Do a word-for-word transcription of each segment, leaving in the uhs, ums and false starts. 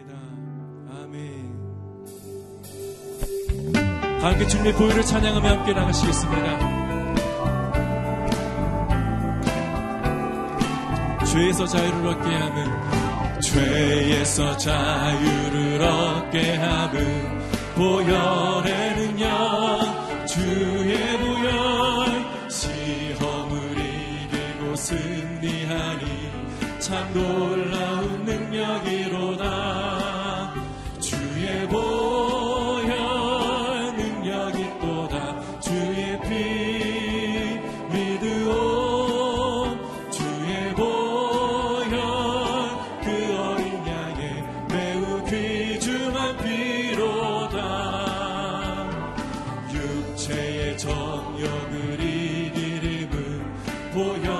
기도합니다. 아멘. 다 함께 주님의 보혈을 찬양하며 함께 나가시겠습니다. 죄에서 자유를 얻게 하는 죄에서 자유를 얻게 하는 보혈의 능력 주의 보혈 시험을 이기고 승리하니 참 놀라운 능력이로다 주의 보혈 능력이로다 주의 피 믿으오 주의 보혈 그 어린 양의 매우 귀중한 피로다 육체의 정욕을 이기림은 보혈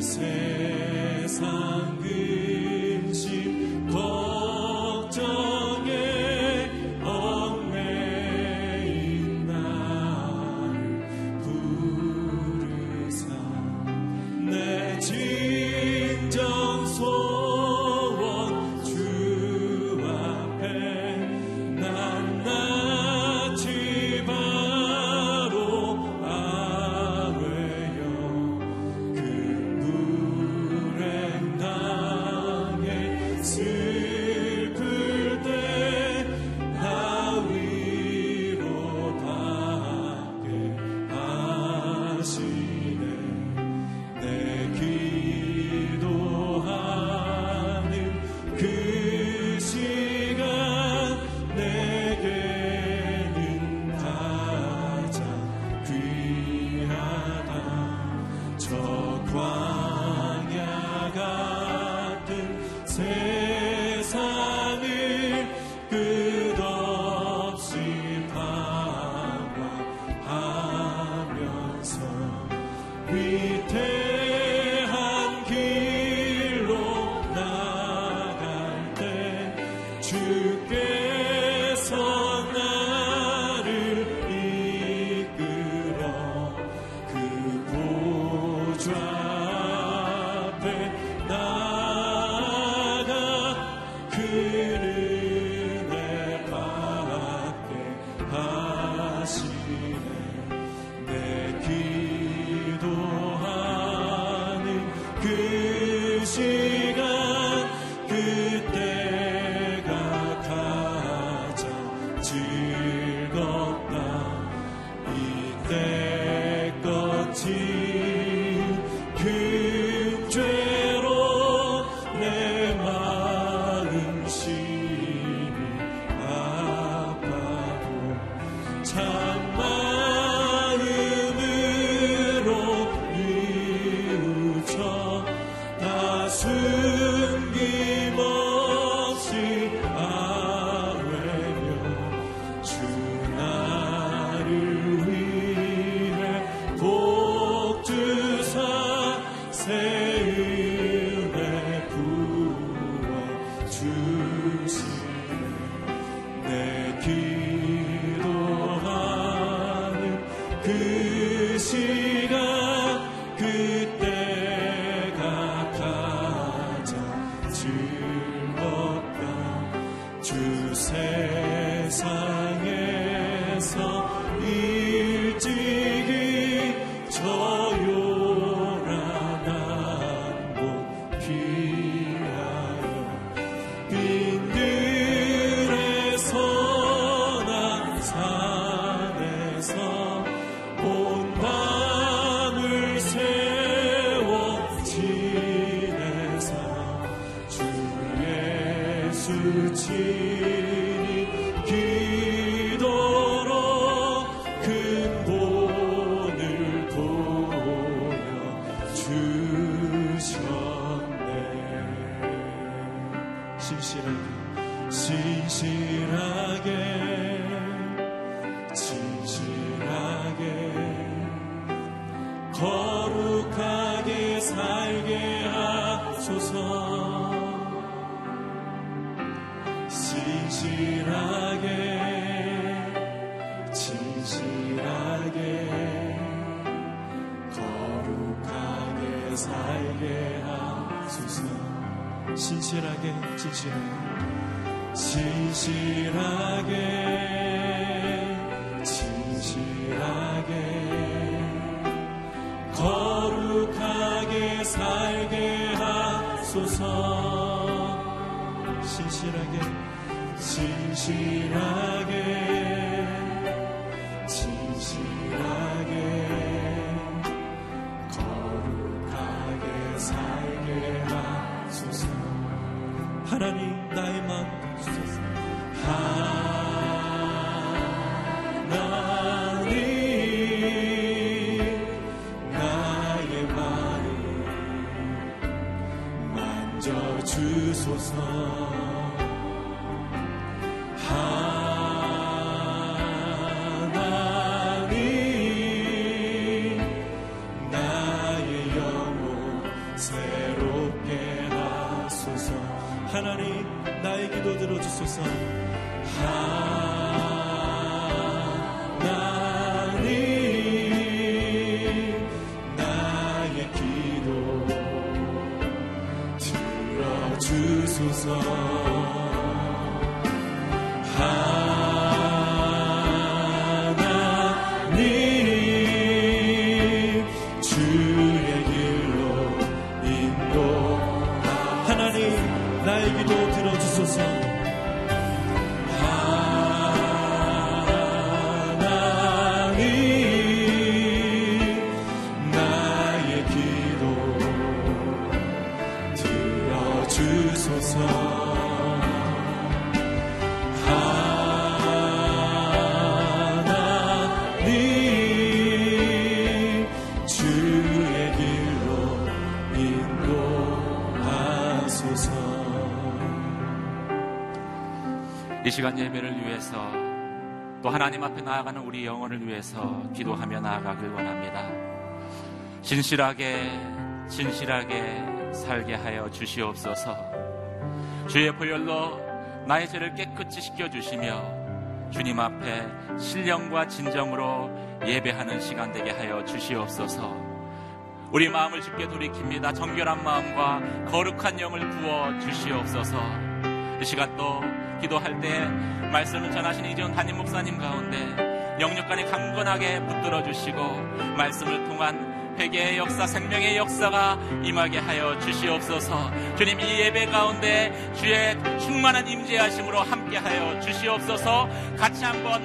세상 근심 더 주의 길로 인도하소서. 이 시간 예배를 위해서 또 하나님 앞에 나아가는 우리 영혼을 위해서 기도하며 나아가길 원합니다. 진실하게 진실하게 살게 하여 주시옵소서. 주의 보혈로 나의 죄를 깨끗이 씻겨주시며 주님 앞에 신령과 진정으로 예배하는 시간 되게 하여 주시옵소서. 우리 마음을 주께 돌이킵니다. 정결한 마음과 거룩한 영을 부어 주시옵소서. 이 시간 또 기도할 때 말씀을 전하신 이재훈 담임 목사님 가운데 영육간에 강건하게 붙들어 주시고 말씀을 통한 회개의 역사, 생명의 역사가 임하게 하여 주시옵소서. 주님, 이 예배 가운데 주의 충만한 임재하심으로 함께 하여 주시옵소서. 같이 한번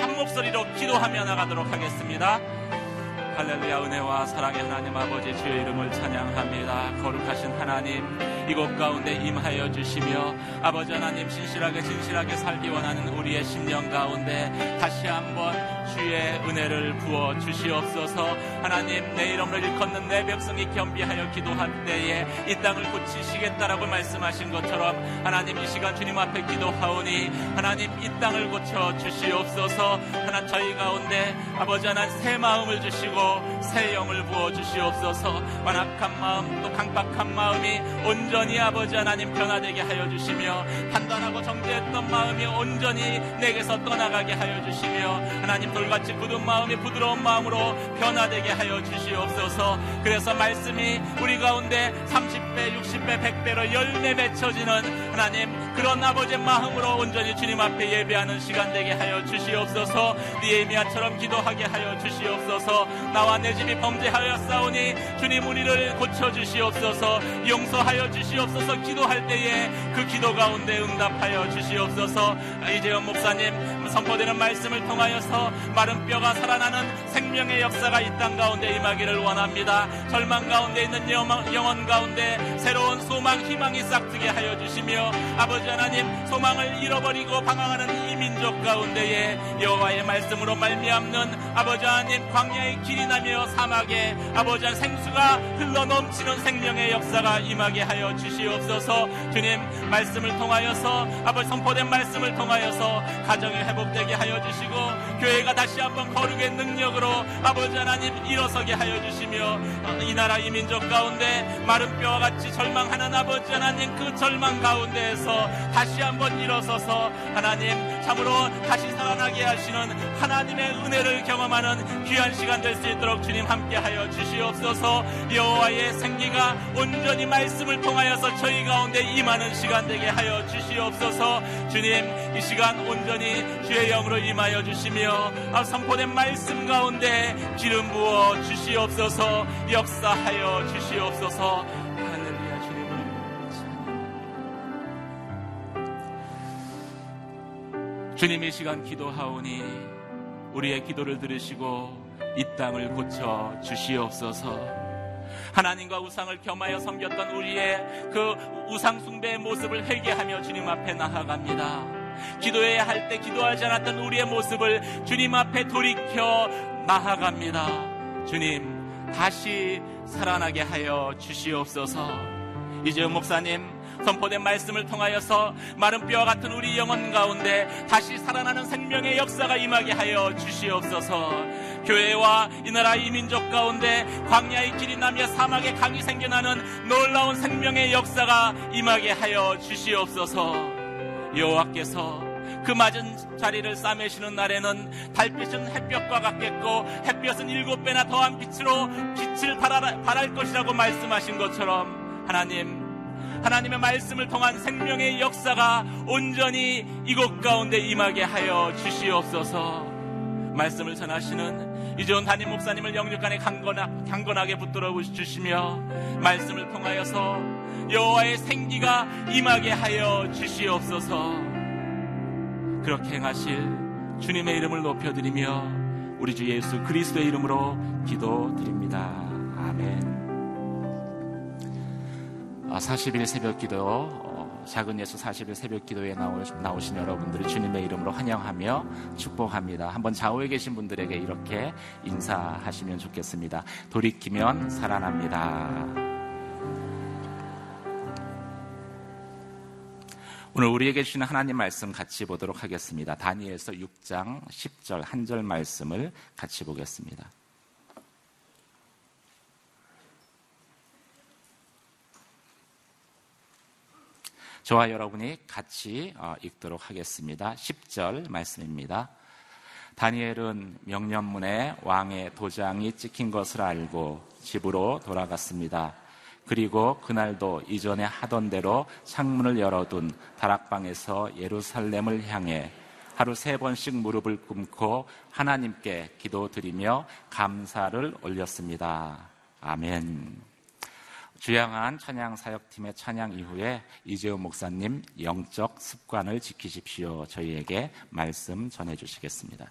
한 목소리로 기도하며 나가도록 하겠습니다. 할렐루야. 은혜와 사랑의 하나님 아버지, 주의 이름을 찬양합니다. 거룩하신 하나님, 이곳 가운데 임하여 주시며 아버지 하나님, 진실하게 진실하게 살기 원하는 우리의 심령 가운데 다시 한번 주의 은혜를 부어 주시옵소서. 하나님, 내 이름을 일컫는 내 백성이 겸비하여 기도할 때에 이 땅을 고치시겠다라고 말씀하신 것처럼 하나님, 이 시간 주님 앞에 기도하오니 하나님, 이 땅을 고쳐 주시옵소서. 하나님, 저희 가운데 아버지 하나님 새 마음을 주시고 새 영을 부어주시옵소서. 완악한 마음 또 강박한 마음이 온전히 아버지 하나님 변화되게 하여 주시며 단단하고 정죄했던 마음이 온전히 내게서 떠나가게 하여 주시며 하나님, 돌같이 굳은 마음이 부드러운 마음으로 변화되게 하여 주시옵소서. 그래서 말씀이 우리 가운데 삼십 배, 육십 배, 백 배로 열매 맺혀지는 하나님, 그런 아버지의 마음으로 온전히 주님 앞에 예배하는 시간 되게 하여 주시옵소서. 니에미아처럼 기도하게 하여 주시옵소서. 나와 내 집이 범죄하였사오니 주님, 우리를 고쳐주시옵소서. 용서하여 주시옵소서. 기도할 때에 그 기도 가운데 응답하여 주시옵소서. 이재원 목사님 선포되는 말씀을 통하여서 마른 뼈가 살아나는 생명의 역사가 이 땅 가운데 임하기를 원합니다. 절망 가운데 있는 영혼 가운데 새로운 소망, 희망이 싹트게 하여 주시며 아버지 하나님, 소망을 잃어버리고 방황하는 이 민족 가운데에 여호와의 말씀으로 말미암는 아버지 하나님, 광야의 길이 나며 사막에 아버지 하나님 생수가 흘러넘치는 생명의 역사가 임하게 하여 주시옵소서. 주님, 말씀을 통하여서 아버지 선포된 말씀을 통하여서 가정이 회복되게 하여 주시고 교회가 다시 한번 거룩의 능력으로 아버지 하나님 일어서게 하여 주시며 이 나라 이 민족 가운데 마른 뼈와 같이 절망하는 아버지 하나님, 그 절망 가운데에서 다시 한번 일어서서 하나님, 참으로 다시 살아나게 하시는 하나님의 은혜를 경험하는 귀한 시간 될 수 있도록 주님 함께하여 주시옵소서. 여호와의 생기가 온전히 말씀을 통하여서 저희 가운데 임하는 시간 되게 하여 주시옵소서. 주님, 이 시간 온전히 주의 영으로 임하여 주시며 선포된 말씀 가운데 기름 부어 주시옵소서. 역사하여 주시옵소서. 할렐루야. 주님을 찬양합니다. 주님, 이 시간 기도하오니 우리의 기도를 들으시고 이 땅을 고쳐 주시옵소서. 하나님과 우상을 겸하여 섬겼던 우리의 그 우상 숭배의 모습을 회개하며 주님 앞에 나아갑니다. 기도해야 할 때 기도하지 않았던 우리의 모습을 주님 앞에 돌이켜 나아갑니다. 주님, 다시 살아나게 하여 주시옵소서. 이재훈 목사님 선포된 말씀을 통하여서 마른 뼈와 같은 우리 영혼 가운데 다시 살아나는 생명의 역사가 임하게 하여 주시옵소서. 교회와 이 나라 이 민족 가운데 광야의 길이 나며 사막의 강이 생겨나는 놀라운 생명의 역사가 임하게 하여 주시옵소서. 여호와께서 그 맞은 자리를 싸매시는 날에는 달빛은 햇볕과 같겠고 햇볕은 일곱 배나 더한 빛으로 빛을 발할 것이라고 말씀하신 것처럼 하나님, 하나님의 말씀을 통한 생명의 역사가 온전히 이곳 가운데 임하게 하여 주시옵소서. 말씀을 전하시는 이재훈 담임 목사님을 영육간에 강건하게 붙들어 주시며 말씀을 통하여서 여호와의 생기가 임하게 하여 주시옵소서. 그렇게 행하실 주님의 이름을 높여드리며 우리 주 예수 그리스도의 이름으로 기도드립니다. 아멘. 사십 일 새벽기도, 작은예수 사십 일 새벽기도에 나오신 여러분들을 주님의 이름으로 환영하며 축복합니다. 한번 좌우에 계신 분들에게 이렇게 인사하시면 좋겠습니다. 돌이키면 살아납니다. 오늘 우리에게 주시는 하나님 말씀 같이 보도록 하겠습니다. 다니엘서 육 장 십 절 한 절 말씀을 같이 보겠습니다. 저와 여러분이 같이 읽도록 하겠습니다. 십 절 말씀입니다. 다니엘은 명령문에 왕의 도장이 찍힌 것을 알고 집으로 돌아갔습니다. 그리고 그날도 이전에 하던 대로 창문을 열어둔 다락방에서 예루살렘을 향해 하루 세 번씩 무릎을 꿇고 하나님께 기도드리며 감사를 올렸습니다. 아멘. 주양한 찬양사역팀의 찬양 이후에 이재훈 목사님 영적 습관을 지키십시오. 저희에게 말씀 전해주시겠습니다.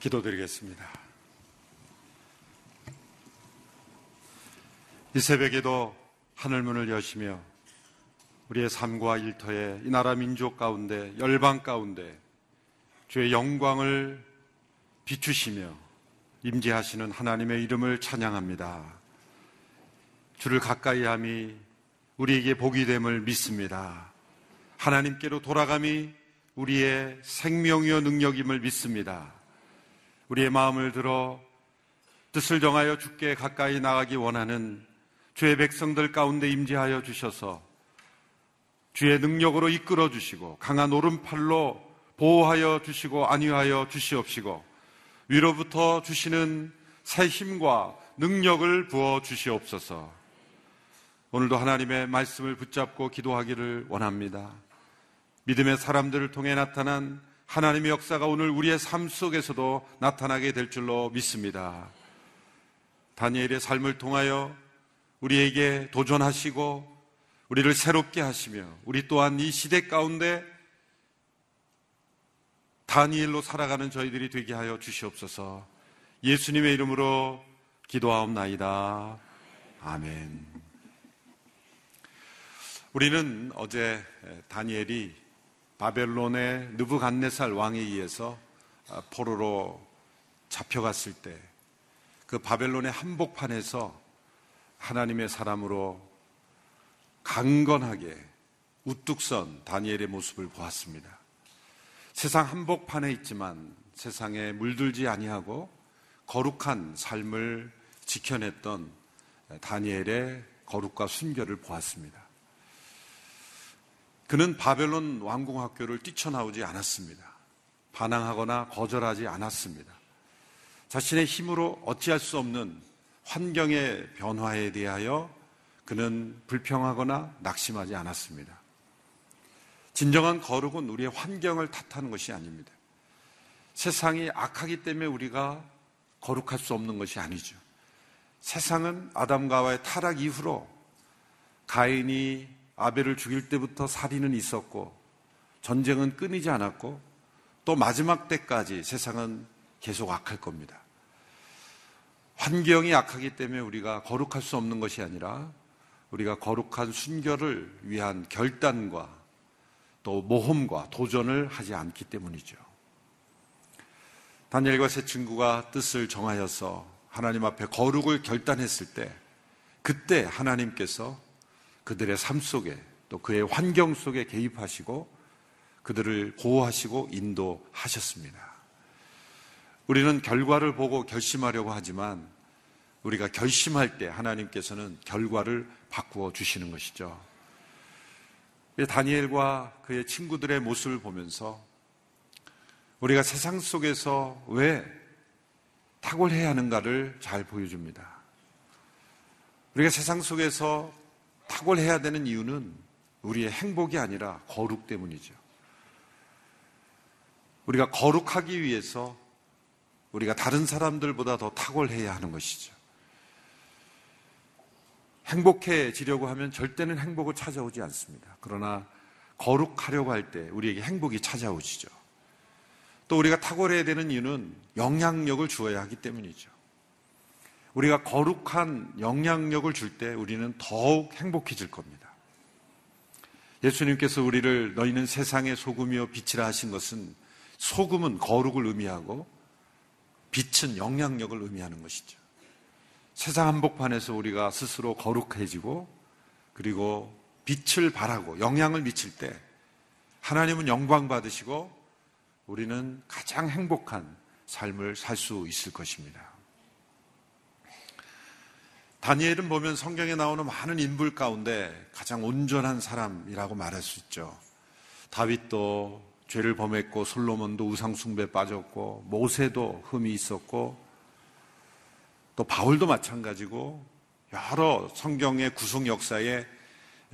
기도드리겠습니다. 이 새벽에도 하늘문을 여시며 우리의 삶과 일터에 이 나라 민족 가운데 열방 가운데 주의 영광을 비추시며 임재하시는 하나님의 이름을 찬양합니다. 주를 가까이함이 우리에게 복이 됨을 믿습니다. 하나님께로 돌아감이 우리의 생명이요 능력임을 믿습니다. 우리의 마음을 들어 뜻을 정하여 주께 가까이 나가기 원하는 주의 백성들 가운데 임재하여 주셔서 주의 능력으로 이끌어 주시고 강한 오른팔로 보호하여 주시고 안위하여 주시옵시고 위로부터 주시는 새 힘과 능력을 부어 주시옵소서. 오늘도 하나님의 말씀을 붙잡고 기도하기를 원합니다. 믿음의 사람들을 통해 나타난 하나님의 역사가 오늘 우리의 삶 속에서도 나타나게 될 줄로 믿습니다. 다니엘의 삶을 통하여 우리에게 도전하시고 우리를 새롭게 하시며 우리 또한 이 시대 가운데 다니엘로 살아가는 저희들이 되게 하여 주시옵소서. 예수님의 이름으로 기도하옵나이다. 아멘. 우리는 어제 다니엘이 바벨론의 느부갓네살 왕에 의해서 포로로 잡혀갔을 때 그 바벨론의 한복판에서 하나님의 사람으로 강건하게 우뚝 선 다니엘의 모습을 보았습니다. 세상 한복판에 있지만 세상에 물들지 아니하고 거룩한 삶을 지켜냈던 다니엘의 거룩과 순결을 보았습니다. 그는 바벨론 왕궁 학교를 뛰쳐나오지 않았습니다. 반항하거나 거절하지 않았습니다. 자신의 힘으로 어찌할 수 없는 환경의 변화에 대하여 그는 불평하거나 낙심하지 않았습니다. 진정한 거룩은 우리의 환경을 탓하는 것이 아닙니다. 세상이 악하기 때문에 우리가 거룩할 수 없는 것이 아니죠. 세상은 아담과 하와의 타락 이후로 가인이 아벨을 죽일 때부터 살인은 있었고 전쟁은 끊이지 않았고 또 마지막 때까지 세상은 계속 악할 겁니다. 환경이 악하기 때문에 우리가 거룩할 수 없는 것이 아니라 우리가 거룩한 순결을 위한 결단과 또 모험과 도전을 하지 않기 때문이죠. 다니엘과 세 친구가 뜻을 정하여서 하나님 앞에 거룩을 결단했을 때 그때 하나님께서 그들의 삶 속에 또 그의 환경 속에 개입하시고 그들을 보호하시고 인도하셨습니다. 우리는 결과를 보고 결심하려고 하지만 우리가 결심할 때 하나님께서는 결과를 바꾸어 주시는 것이죠. 다니엘과 그의 친구들의 모습을 보면서 우리가 세상 속에서 왜 탁월해야 하는가를 잘 보여줍니다. 우리가 세상 속에서 탁월해야 되는 이유는 우리의 행복이 아니라 거룩 때문이죠. 우리가 거룩하기 위해서 우리가 다른 사람들보다 더 탁월해야 하는 것이죠. 행복해지려고 하면 절대는 행복을 찾아오지 않습니다. 그러나 거룩하려고 할 때 우리에게 행복이 찾아오시죠. 또 우리가 탁월해야 되는 이유는 영향력을 주어야 하기 때문이죠. 우리가 거룩한 영향력을 줄 때 우리는 더욱 행복해질 겁니다. 예수님께서 우리를 너희는 세상의 소금이요 빛이라 하신 것은 소금은 거룩을 의미하고 빛은 영향력을 의미하는 것이죠. 세상 한복판에서 우리가 스스로 거룩해지고 그리고 빛을 발하고 영향을 미칠 때 하나님은 영광 받으시고 우리는 가장 행복한 삶을 살 수 있을 것입니다. 다니엘은 보면 성경에 나오는 많은 인물 가운데 가장 온전한 사람이라고 말할 수 있죠. 다윗도 죄를 범했고 솔로몬도 우상숭배에 빠졌고 모세도 흠이 있었고 또 바울도 마찬가지고 여러 성경의 구속 역사에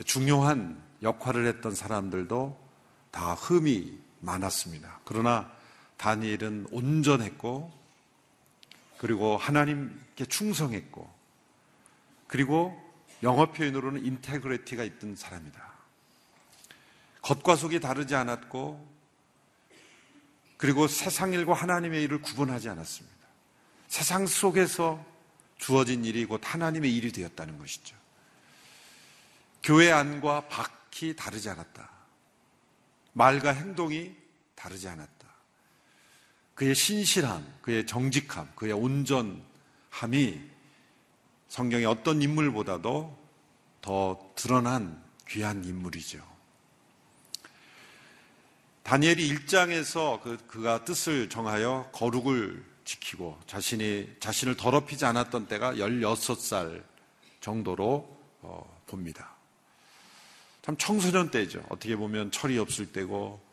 중요한 역할을 했던 사람들도 다 흠이 많았습니다. 그러나 다니엘은 온전했고 그리고 하나님께 충성했고 그리고 영어 표현으로는 인테그리티가 있던 사람이다. 겉과 속이 다르지 않았고 그리고 세상 일과 하나님의 일을 구분하지 않았습니다. 세상 속에서 주어진 일이 곧 하나님의 일이 되었다는 것이죠. 교회 안과 밖이 다르지 않았다. 말과 행동이 다르지 않았다. 그의 신실함, 그의 정직함, 그의 온전함이 성경의 어떤 인물보다도 더 드러난 귀한 인물이죠. 다니엘이 일 장에서 그, 그가 뜻을 정하여 거룩을 지키고 자신이, 자신을 더럽히지 않았던 때가 열여섯 살 정도로 어, 봅니다. 참 청소년 때죠. 어떻게 보면 철이 없을 때고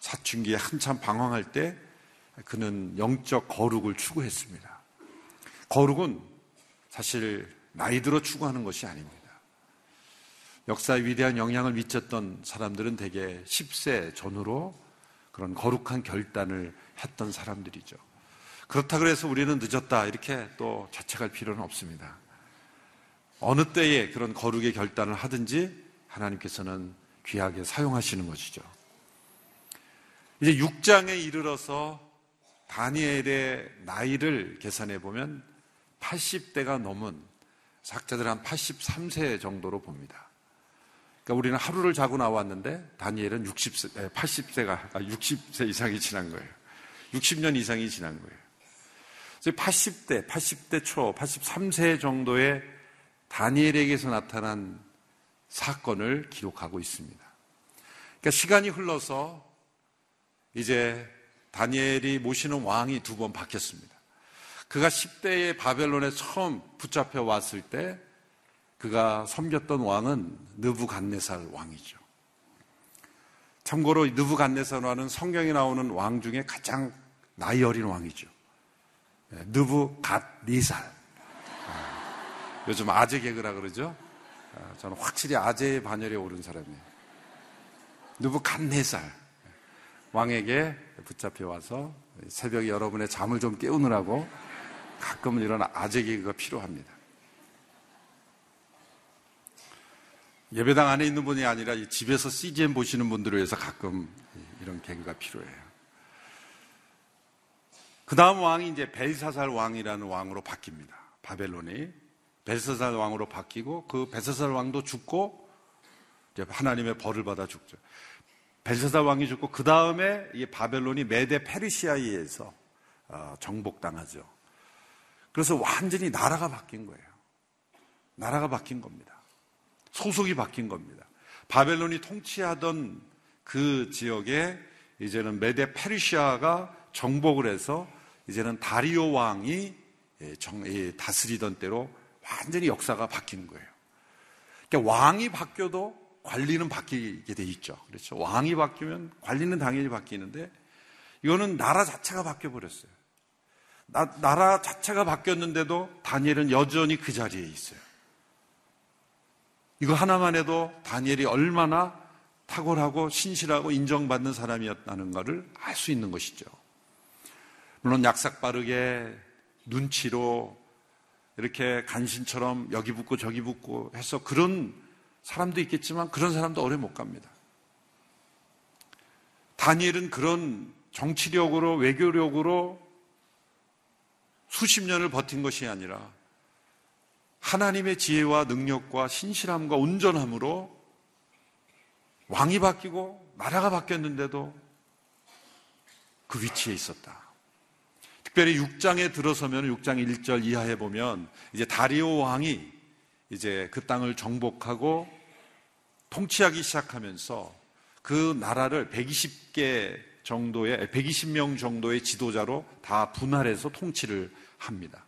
사춘기에 한참 방황할 때 그는 영적 거룩을 추구했습니다. 거룩은 사실 나이 들어 추구하는 것이 아닙니다. 역사에 위대한 영향을 미쳤던 사람들은 대개 십 세 전후로 그런 거룩한 결단을 했던 사람들이죠. 그렇다고 해서 우리는 늦었다 이렇게 또 자책할 필요는 없습니다. 어느 때에 그런 거룩의 결단을 하든지 하나님께서는 귀하게 사용하시는 것이죠. 이제 육 장에 이르러서 다니엘의 나이를 계산해 보면 팔십 대가 넘은 학자들 한 팔십삼 세 정도로 봅니다. 그러니까 우리는 하루를 자고 나왔는데 다니엘은 육십 세, 팔십 세가, 육십 세 이상이 지난 거예요. 육십 년 이상이 지난 거예요. 그래서 팔십 대, 팔십 대 초, 팔십삼 세 정도의 다니엘에게서 나타난 사건을 기록하고 있습니다. 그러니까 시간이 흘러서 이제 다니엘이 모시는 왕이 두 번 바뀌었습니다. 그가 십 대에 바벨론에 처음 붙잡혀 왔을 때 그가 섬겼던 왕은 느부갓네살 왕이죠. 참고로 느부갓네살 왕은 성경에 나오는 왕 중에 가장 나이 어린 왕이죠. 느부갓네살. 요즘 아재 개그라 그러죠. 저는 확실히 아재의 반열에 오른 사람이에요. 느부갓네살 왕에게 붙잡혀 와서 새벽에 여러분의 잠을 좀 깨우느라고 가끔은 이런 아재 개그가 필요합니다. 예배당 안에 있는 분이 아니라 집에서 씨지엔 보시는 분들을 위해서 가끔 이런 개그가 필요해요. 그 다음 왕이 이제 벨사살 왕이라는 왕으로 바뀝니다. 바벨론이 벨사살 왕으로 바뀌고 그 벨사살 왕도 죽고 이제 하나님의 벌을 받아 죽죠. 벨사살 왕이 죽고 그 다음에 이 바벨론이 메대 페르시아에 의해서 정복당하죠. 그래서 완전히 나라가 바뀐 거예요. 나라가 바뀐 겁니다. 소속이 바뀐 겁니다. 바벨론이 통치하던 그 지역에 이제는 메데 페르시아가 정복을 해서 이제는 다리오 왕이 다스리던 때로 완전히 역사가 바뀐 거예요. 그러니까 왕이 바뀌어도 관리는 바뀌게 돼 있죠. 그렇죠? 왕이 바뀌면 관리는 당연히 바뀌는데 이거는 나라 자체가 바뀌어 버렸어요. 나라 자체가 바뀌었는데도 다니엘은 여전히 그 자리에 있어요. 이거 하나만 해도 다니엘이 얼마나 탁월하고 신실하고 인정받는 사람이었다는가를 알 수 있는 것이죠. 물론 약삭빠르게 눈치로 이렇게 간신처럼 여기 붙고 저기 붙고 해서 그런 사람도 있겠지만 그런 사람도 오래 못 갑니다. 다니엘은 그런 정치력으로 외교력으로 수십 년을 버틴 것이 아니라 하나님의 지혜와 능력과 신실함과 온전함으로 왕이 바뀌고 나라가 바뀌었는데도 그 위치에 있었다. 특별히 육 장에 들어서면 육 장 일 절 이하에 보면 이제 다리오 왕이 이제 그 땅을 정복하고 통치하기 시작하면서 그 나라를 백이십 개 정도의 백이십 명 정도의 지도자로 다 분할해서 통치를 합니다.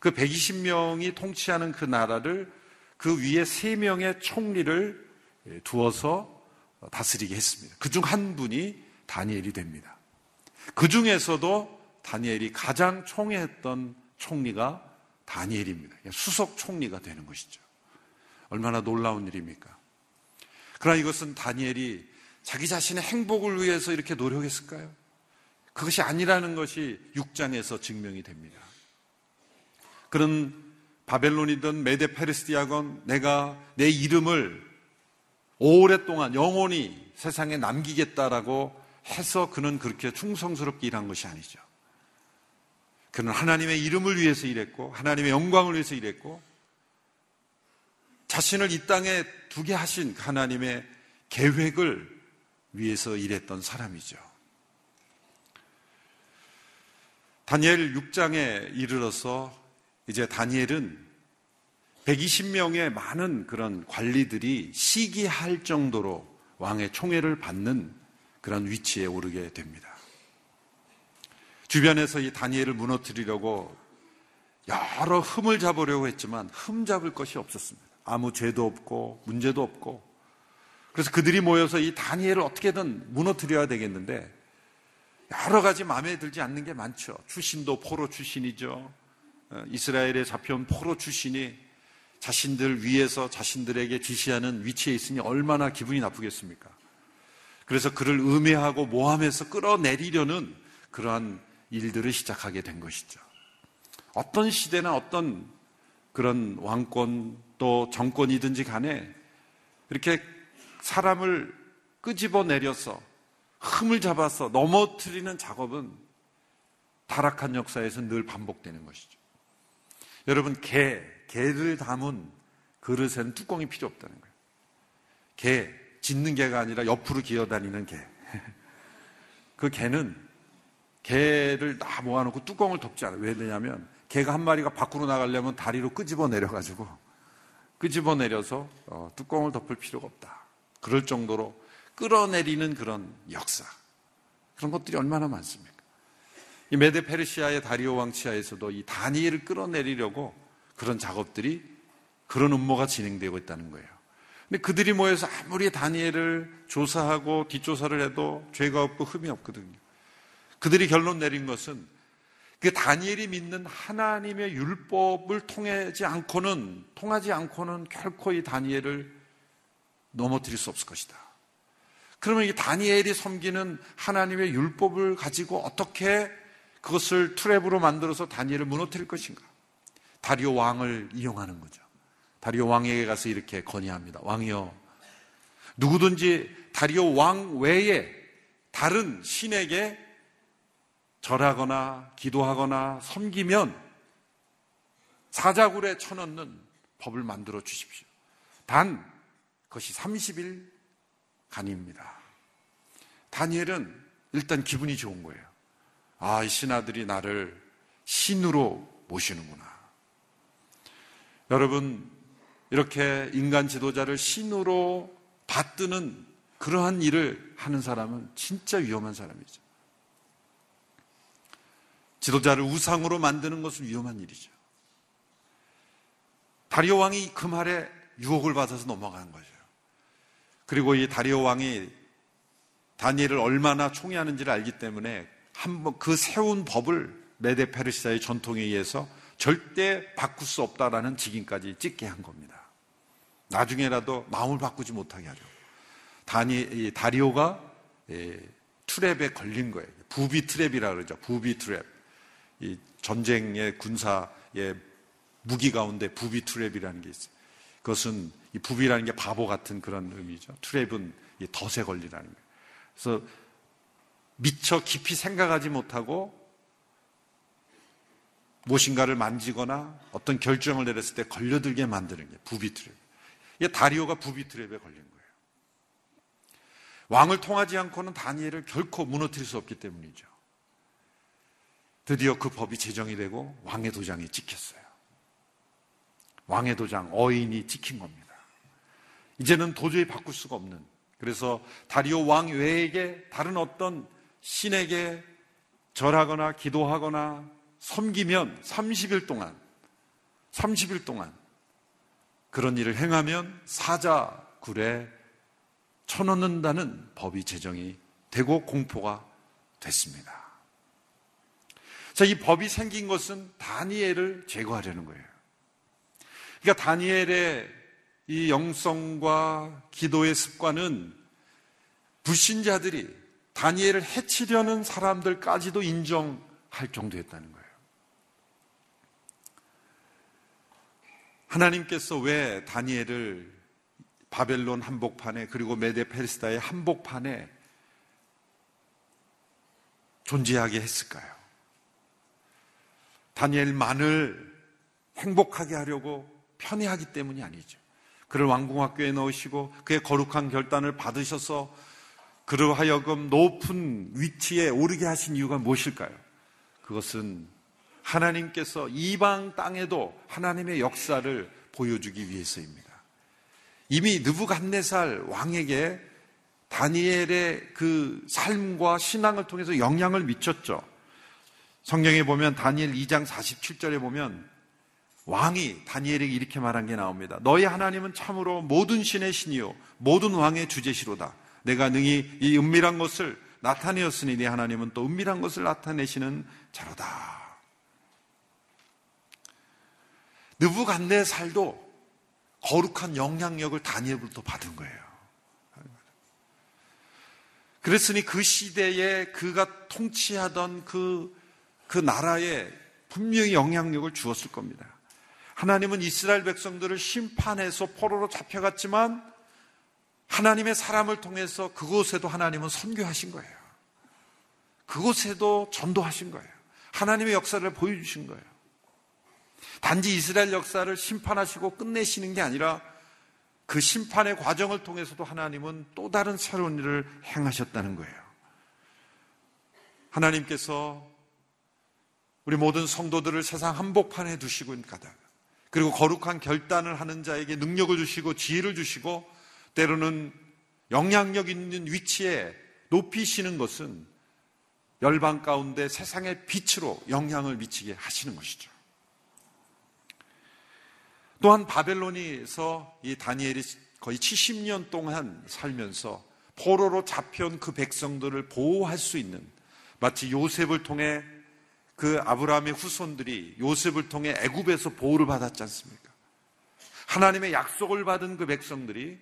그 백이십 명이 통치하는 그 나라를 그 위에 세 명의 총리를 두어서 다스리게 했습니다. 그중 한 분이 다니엘이 됩니다. 그 중에서도 다니엘이 가장 총애했던 총리가 다니엘입니다. 수석 총리가 되는 것이죠. 얼마나 놀라운 일입니까? 그러나 이것은 다니엘이 자기 자신의 행복을 위해서 이렇게 노력했을까요? 그것이 아니라는 것이 육 장에서 증명이 됩니다. 그런 바벨론이든 메데 페르시아건 내가 내 이름을 오랫동안 영원히 세상에 남기겠다라고 해서 그는 그렇게 충성스럽게 일한 것이 아니죠. 그는 하나님의 이름을 위해서 일했고 하나님의 영광을 위해서 일했고 자신을 이 땅에 두게 하신 하나님의 계획을 위해서 일했던 사람이죠. 다니엘 육 장에 이르러서 이제 다니엘은 백이십 명의 많은 그런 관리들이 시기할 정도로 왕의 총애를 받는 그런 위치에 오르게 됩니다. 주변에서 이 다니엘을 무너뜨리려고 여러 흠을 잡으려고 했지만 흠 잡을 것이 없었습니다. 아무 죄도 없고 문제도 없고. 그래서 그들이 모여서 이 다니엘을 어떻게든 무너뜨려야 되겠는데 여러 가지 마음에 들지 않는 게 많죠. 출신도 포로 출신이죠. 이스라엘에 잡혀온 포로 출신이 자신들 위에서 자신들에게 지시하는 위치에 있으니 얼마나 기분이 나쁘겠습니까? 그래서 그를 음해하고 모함해서 끌어내리려는 그러한 일들을 시작하게 된 것이죠. 어떤 시대나 어떤 그런 왕권 또 정권이든지 간에 이렇게 사람을 끄집어내려서 흠을 잡아서 넘어뜨리는 작업은 타락한 역사에서 늘 반복되는 것이죠. 여러분, 개, 개를 담은 그릇에는 뚜껑이 필요 없다는 거예요. 개, 짖는 개가 아니라 옆으로 기어다니는 개. 그 개는 개를 다 모아놓고 뚜껑을 덮지 않아요. 왜냐하면 개가 한 마리가 밖으로 나가려면 다리로 끄집어내려가지고 끄집어내려서 어, 뚜껑을 덮을 필요가 없다. 그럴 정도로 끌어내리는 그런 역사, 그런 것들이 얼마나 많습니까? 이 메데 페르시아의 다리오 왕치하에서도 이 다니엘을 끌어내리려고 그런 작업들이, 그런 음모가 진행되고 있다는 거예요. 근데 그들이 모여서 아무리 다니엘을 조사하고 뒷조사를 해도 죄가 없고 흠이 없거든요. 그들이 결론 내린 것은 그 다니엘이 믿는 하나님의 율법을 통하지 않고는 통하지 않고는 결코 이 다니엘을 넘어뜨릴 수 없을 것이다. 그러면 이 다니엘이 섬기는 하나님의 율법을 가지고 어떻게 그것을 트랩으로 만들어서 다니엘을 무너뜨릴 것인가? 다리오 왕을 이용하는 거죠. 다리오 왕에게 가서 이렇게 건의합니다. 왕이여, 누구든지 다리오 왕 외에 다른 신에게 절하거나 기도하거나 섬기면 사자굴에 쳐넣는 법을 만들어 주십시오. 단, 그것이 삼십 일 간입니다. 다니엘은 일단 기분이 좋은 거예요. 아, 이 신하들이 나를 신으로 모시는구나. 여러분, 이렇게 인간 지도자를 신으로 받드는 그러한 일을 하는 사람은 진짜 위험한 사람이죠. 지도자를 우상으로 만드는 것은 위험한 일이죠. 다리오 왕이 그 말에 유혹을 받아서 넘어간 거죠. 그리고 이 다리오 왕이 다니엘을 얼마나 총애하는지를 알기 때문에 한번 그 세운 법을 메데 페르시아의 전통에 의해서 절대 바꿀 수 없다라는 직인까지 찍게 한 겁니다. 나중에라도 마음을 바꾸지 못하게 하려고. 다니, 다리오가 트랩에 걸린 거예요. 부비 트랩이라 그러죠. 부비 트랩. 이 전쟁의 군사의 무기 가운데 부비 트랩이라는 게 있어요. 그것은 이 부비라는 게 바보 같은 그런 의미죠. 트랩은 이 덫에 걸리라는 거예요. 그래서 미처 깊이 생각하지 못하고 무엇인가를 만지거나 어떤 결정을 내렸을 때 걸려들게 만드는 게 부비 트랩. 이게 다리오가 부비 트랩에 걸린 거예요. 왕을 통하지 않고는 다니엘을 결코 무너뜨릴 수 없기 때문이죠. 드디어 그 법이 제정이 되고 왕의 도장이 찍혔어요. 왕의 도장, 어인이 찍힌 겁니다. 이제는 도저히 바꿀 수가 없는, 그래서 다리오 왕 외에게 다른 어떤 신에게 절하거나 기도하거나 섬기면 삼십 일 동안 삼십 일 동안 그런 일을 행하면 사자굴에 쳐넣는다는 법이 제정이 되고 공포가 됐습니다. 자, 이 법이 생긴 것은 다니엘을 제거하려는 거예요. 그러니까 다니엘의 이 영성과 기도의 습관은 불신자들이 다니엘을 해치려는 사람들까지도 인정할 정도였다는 거예요. 하나님께서 왜 다니엘을 바벨론 한복판에, 그리고 메데 페르시아의 한복판에 존재하게 했을까요? 다니엘만을 행복하게 하려고 편애하기 때문이 아니죠. 그를 왕궁학교에 넣으시고 그의 거룩한 결단을 받으셔서 그로 하여금 높은 위치에 오르게 하신 이유가 무엇일까요? 그것은 하나님께서 이방 땅에도 하나님의 역사를 보여주기 위해서입니다. 이미 느부갓네살 왕에게 다니엘의 그 삶과 신앙을 통해서 영향을 미쳤죠. 성경에 보면 다니엘 이 장 사십칠 절에 보면 왕이 다니엘에게 이렇게 말한 게 나옵니다. 너희 하나님은 참으로 모든 신의 신이요 모든 왕의 주제시로다. 내가 능히 이 은밀한 것을 나타내었으니 네 하나님은 또 은밀한 것을 나타내시는 자로다. 느부갓네살도 거룩한 영향력을 다니엘부터 받은 거예요. 그랬으니 그 시대에 그가 통치하던 그, 그 나라에 분명히 영향력을 주었을 겁니다. 하나님은 이스라엘 백성들을 심판해서 포로로 잡혀갔지만 하나님의 사람을 통해서 그곳에도 하나님은 선교하신 거예요. 그곳에도 전도하신 거예요. 하나님의 역사를 보여주신 거예요. 단지 이스라엘 역사를 심판하시고 끝내시는 게 아니라 그 심판의 과정을 통해서도 하나님은 또 다른 새로운 일을 행하셨다는 거예요. 하나님께서 우리 모든 성도들을 세상 한복판에 두시고 가다가 그리고 거룩한 결단을 하는 자에게 능력을 주시고 지혜를 주시고 때로는 영향력 있는 위치에 높이시는 것은 열방 가운데 세상의 빛으로 영향을 미치게 하시는 것이죠. 또한 바벨론에서 이 다니엘이 거의 칠십 년 동안 살면서 포로로 잡혀온 그 백성들을 보호할 수 있는, 마치 요셉을 통해 그 아브라함의 후손들이 요셉을 통해 애굽에서 보호를 받았지 않습니까? 하나님의 약속을 받은 그 백성들이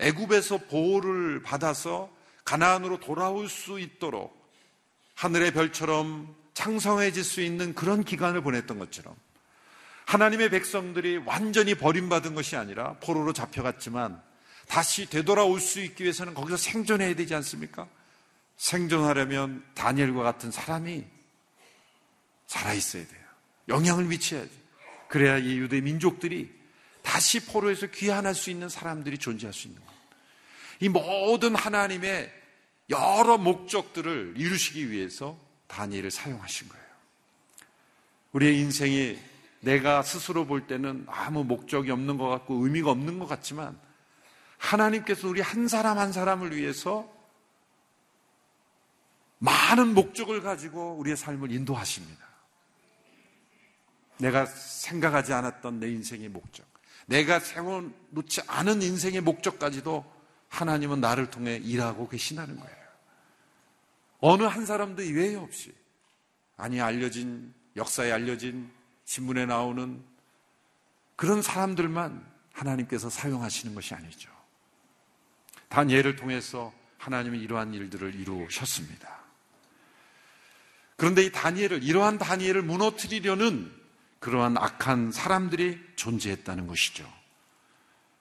애굽에서 보호를 받아서 가나안으로 돌아올 수 있도록 하늘의 별처럼 창성해질 수 있는 그런 기간을 보냈던 것처럼 하나님의 백성들이 완전히 버림받은 것이 아니라 포로로 잡혀갔지만 다시 되돌아올 수 있기 위해서는 거기서 생존해야 되지 않습니까? 생존하려면 다니엘과 같은 사람이 살아있어야 돼요. 영향을 미쳐야 돼요. 그래야 이 유대 민족들이 다시 포로에서 귀환할 수 있는 사람들이 존재할 수 있는 겁니다. 이 모든 하나님의 여러 목적들을 이루시기 위해서 다니엘을 사용하신 거예요. 우리의 인생이 내가 스스로 볼 때는 아무 목적이 없는 것 같고 의미가 없는 것 같지만 하나님께서 우리 한 사람 한 사람을 위해서 많은 목적을 가지고 우리의 삶을 인도하십니다. 내가 생각하지 않았던 내 인생의 목적, 내가 세워놓지 않은 인생의 목적까지도 하나님은 나를 통해 일하고 계시다는 거예요. 어느 한 사람도 예외 없이, 아니 알려진, 역사에 알려진, 신문에 나오는 그런 사람들만 하나님께서 사용하시는 것이 아니죠. 다니엘을 통해서 하나님은 이러한 일들을 이루셨습니다. 그런데 이 다니엘을, 이러한 다니엘을 무너뜨리려는 그러한 악한 사람들이 존재했다는 것이죠.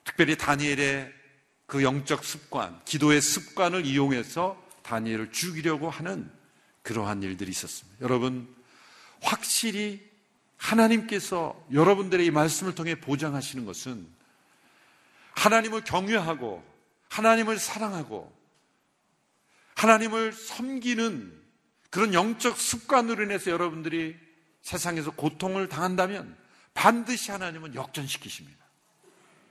특별히 다니엘의 그 영적 습관, 기도의 습관을 이용해서 다니엘을 죽이려고 하는 그러한 일들이 있었습니다. 여러분, 확실히 하나님께서 여러분들의 이 말씀을 통해 보장하시는 것은 하나님을 경외하고 하나님을 사랑하고 하나님을 섬기는 그런 영적 습관으로 인해서 여러분들이 세상에서 고통을 당한다면 반드시 하나님은 역전시키십니다.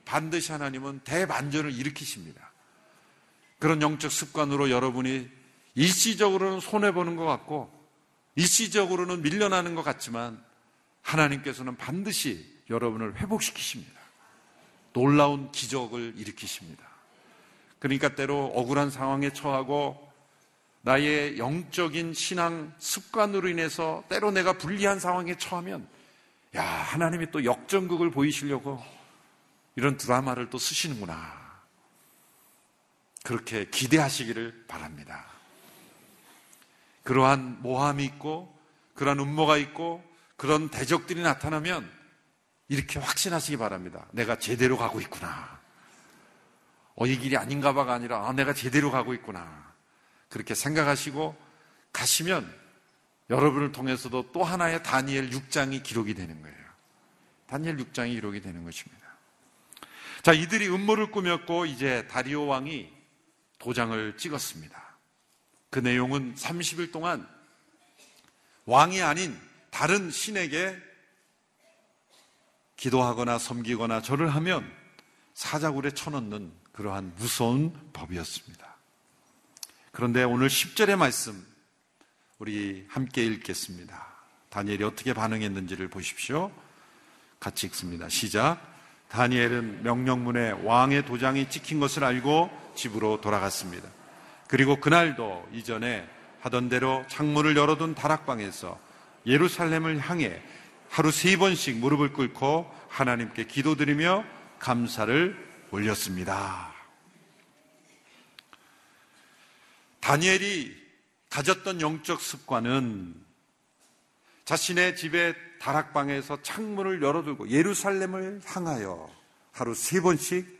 반드시 하나님은 대반전을 일으키십니다. 그런 영적 습관으로 여러분이 일시적으로는 손해보는 것 같고 일시적으로는 밀려나는 것 같지만 하나님께서는 반드시 여러분을 회복시키십니다. 놀라운 기적을 일으키십니다. 그러니까 때로 억울한 상황에 처하고 나의 영적인 신앙 습관으로 인해서 때로 내가 불리한 상황에 처하면 야, 하나님이 또 역전극을 보이시려고 이런 드라마를 또 쓰시는구나. 그렇게 기대하시기를 바랍니다. 그러한 모함이 있고 그러한 음모가 있고 그런 대적들이 나타나면 이렇게 확신하시기 바랍니다. 내가 제대로 가고 있구나. 어, 이 길이 아닌가 봐가 아니라 아, 내가 제대로 가고 있구나. 그렇게 생각하시고 가시면 여러분을 통해서도 또 하나의 다니엘 육 장이 기록이 되는 거예요. 다니엘 육 장이 기록이 되는 것입니다. 자, 이들이 음모를 꾸몄고 이제 다리오 왕이 도장을 찍었습니다. 그 내용은 삼십 일 동안 왕이 아닌 다른 신에게 기도하거나 섬기거나 절을 하면 사자굴에 쳐넣는 그러한 무서운 법이었습니다. 그런데 오늘 십 절의 말씀 우리 함께 읽겠습니다. 다니엘이 어떻게 반응했는지를 보십시오. 같이 읽습니다. 시작. 다니엘은 명령문에 왕의 도장이 찍힌 것을 알고 집으로 돌아갔습니다. 그리고 그날도 이전에 하던 대로 창문을 열어둔 다락방에서 예루살렘을 향해 하루 세 번씩 무릎을 꿇고 하나님께 기도드리며 감사를 올렸습니다. 다니엘이 가졌던 영적 습관은 자신의 집의 다락방에서 창문을 열어두고 예루살렘을 향하여 하루 세 번씩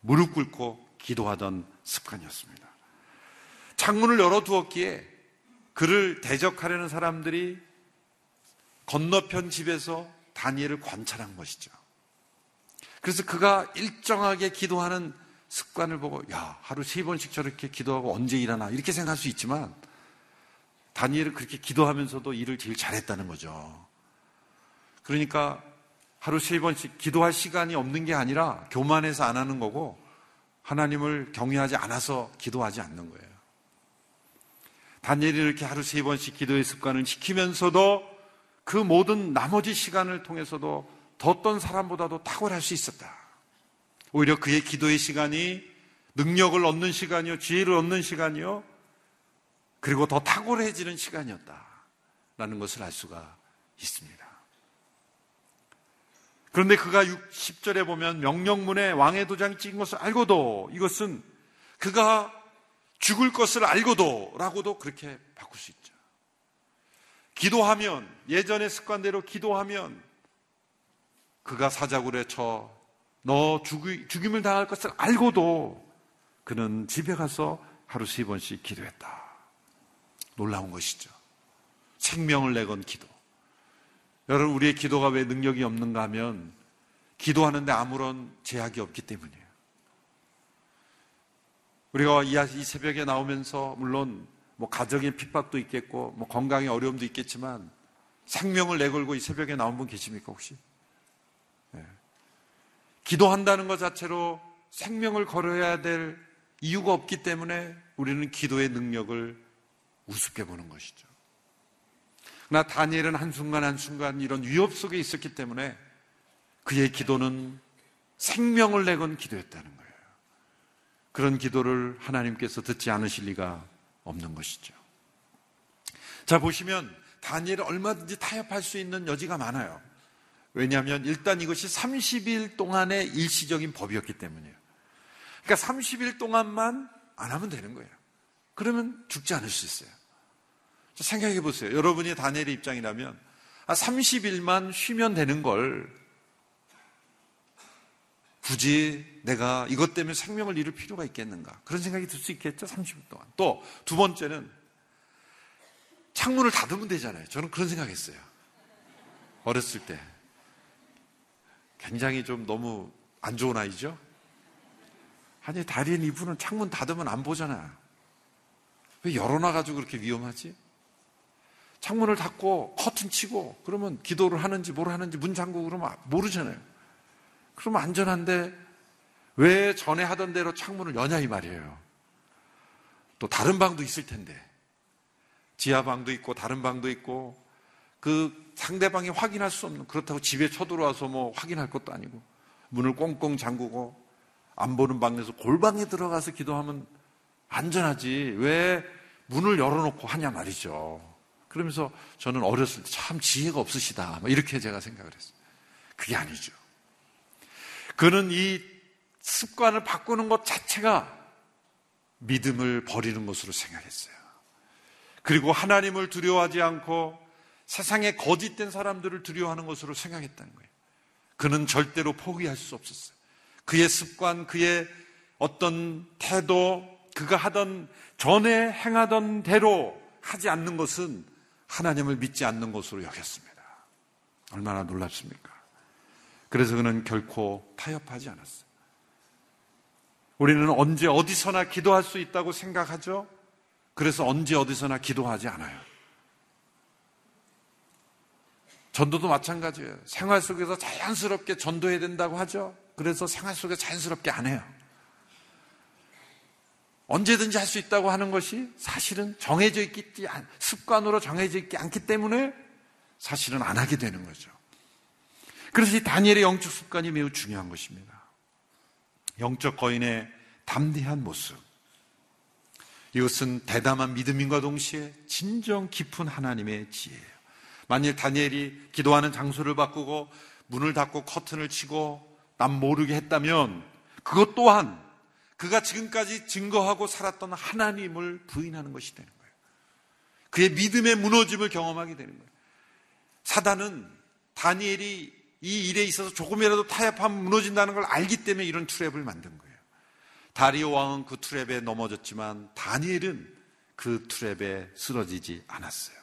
무릎 꿇고 기도하던 습관이었습니다. 창문을 열어두었기에 그를 대적하려는 사람들이 건너편 집에서 다니엘을 관찰한 것이죠. 그래서 그가 일정하게 기도하는 습관을 보고 야, 하루 세 번씩 저렇게 기도하고 언제 일하나 이렇게 생각할 수 있지만 다니엘은 그렇게 기도하면서도 일을 제일 잘했다는 거죠. 그러니까 하루 세 번씩 기도할 시간이 없는 게 아니라 교만해서 안 하는 거고 하나님을 경외하지 않아서 기도하지 않는 거예요. 다니엘이 이렇게 하루 세 번씩 기도의 습관을 지키면서도 그 모든 나머지 시간을 통해서도 더 어떤 사람보다도 탁월할 수 있었다. 오히려 그의 기도의 시간이 능력을 얻는 시간이요, 지혜를 얻는 시간이요, 그리고 더 탁월해지는 시간이었다라는 것을 알 수가 있습니다. 그런데 그가 십 절에 보면 명령문에 왕의 도장이 찍힌 것을 알고도, 이것은 그가 죽을 것을 알고도 라고도 그렇게 바꿀 수 있죠. 기도하면, 예전의 습관대로 기도하면 그가 사자굴에 쳐 너 죽이, 죽임을 당할 것을 알고도 그는 집에 가서 하루 세 번씩 기도했다. 놀라운 것이죠. 생명을 내건 기도. 여러분, 우리의 기도가 왜 능력이 없는가 하면 기도하는데 아무런 제약이 없기 때문이에요. 우리가 이 새벽에 나오면서 물론 뭐 가정의 핍박도 있겠고 뭐 건강의 어려움도 있겠지만 생명을 내걸고 이 새벽에 나온 분 계십니까 혹시? 기도한다는 것 자체로 생명을 걸어야 될 이유가 없기 때문에 우리는 기도의 능력을 우습게 보는 것이죠. 그러나 다니엘은 한순간 한순간 이런 위협 속에 있었기 때문에 그의 기도는 생명을 내건 기도였다는 거예요. 그런 기도를 하나님께서 듣지 않으실 리가 없는 것이죠. 자, 보시면 다니엘은 얼마든지 타협할 수 있는 여지가 많아요. 왜냐하면 일단 이것이 삼십 일 동안의 일시적인 법이었기 때문이에요. 그러니까 삼십 일 동안만 안 하면 되는 거예요. 그러면 죽지 않을 수 있어요. 생각해 보세요. 여러분이 다니엘의 입장이라면 아, 삼십 일만 쉬면 되는 걸 굳이 내가 이것 때문에 생명을 잃을 필요가 있겠는가, 그런 생각이 들 수 있겠죠. 삼십 일 동안. 또 두 번째는 창문을 닫으면 되잖아요. 저는 그런 생각했어요. 어렸을 때 굉장히 좀 너무 안 좋은 아이죠? 아니, 다리엔 이분은 창문 닫으면 안 보잖아. 왜 열어놔가지고 그렇게 위험하지? 창문을 닫고 커튼 치고 그러면 기도를 하는지 뭘 하는지 문 잠그고 그러면 모르잖아요. 그러면 안전한데 왜 전에 하던 대로 창문을 여냐 이 말이에요. 또 다른 방도 있을 텐데, 지하방도 있고 다른 방도 있고 그 상대방이 확인할 수 없는, 그렇다고 집에 쳐들어와서 뭐 확인할 것도 아니고 문을 꽁꽁 잠그고 안 보는 방에서 골방에 들어가서 기도하면 안전하지 왜 문을 열어놓고 하냐 말이죠. 그러면서 저는 어렸을 때 참 지혜가 없으시다 이렇게 제가 생각을 했어요. 그게 아니죠. 그는 이 습관을 바꾸는 것 자체가 믿음을 버리는 것으로 생각했어요. 그리고 하나님을 두려워하지 않고 세상에 거짓된 사람들을 두려워하는 것으로 생각했다는 거예요. 그는 절대로 포기할 수 없었어요. 그의 습관, 그의 어떤 태도, 그가 하던 전에 행하던 대로 하지 않는 것은 하나님을 믿지 않는 것으로 여겼습니다. 얼마나 놀랍습니까? 그래서 그는 결코 타협하지 않았어요. 우리는 언제 어디서나 기도할 수 있다고 생각하죠? 그래서 언제 어디서나 기도하지 않아요. 전도도 마찬가지예요. 생활 속에서 자연스럽게 전도해야 된다고 하죠. 그래서 생활 속에 자연스럽게 안 해요. 언제든지 할 수 있다고 하는 것이 사실은 정해져 있기, 습관으로 정해져 있지 않기 때문에 사실은 안 하게 되는 거죠. 그래서 이 다니엘의 영적 습관이 매우 중요한 것입니다. 영적 거인의 담대한 모습. 이것은 대담한 믿음인과 동시에 진정 깊은 하나님의 지혜예요. 만일 다니엘이 기도하는 장소를 바꾸고 문을 닫고 커튼을 치고 남 모르게 했다면 그것 또한 그가 지금까지 증거하고 살았던 하나님을 부인하는 것이 되는 거예요. 그의 믿음의 무너짐을 경험하게 되는 거예요. 사단은 다니엘이 이 일에 있어서 조금이라도 타협하면 무너진다는 걸 알기 때문에 이런 트랩을 만든 거예요. 다리오 왕은 그 트랩에 넘어졌지만 다니엘은 그 트랩에 쓰러지지 않았어요.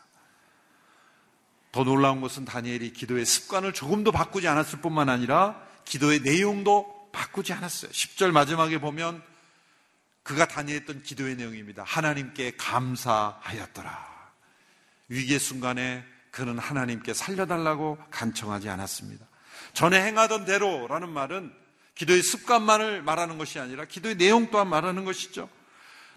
더 놀라운 것은 다니엘이 기도의 습관을 조금도 바꾸지 않았을 뿐만 아니라 기도의 내용도 바꾸지 않았어요. 십 절 마지막에 보면 그가 다니엘했던 기도의 내용입니다. 하나님께 감사하였더라. 위기의 순간에 그는 하나님께 살려달라고 간청하지 않았습니다. 전에 행하던 대로라는 말은 기도의 습관만을 말하는 것이 아니라 기도의 내용 또한 말하는 것이죠.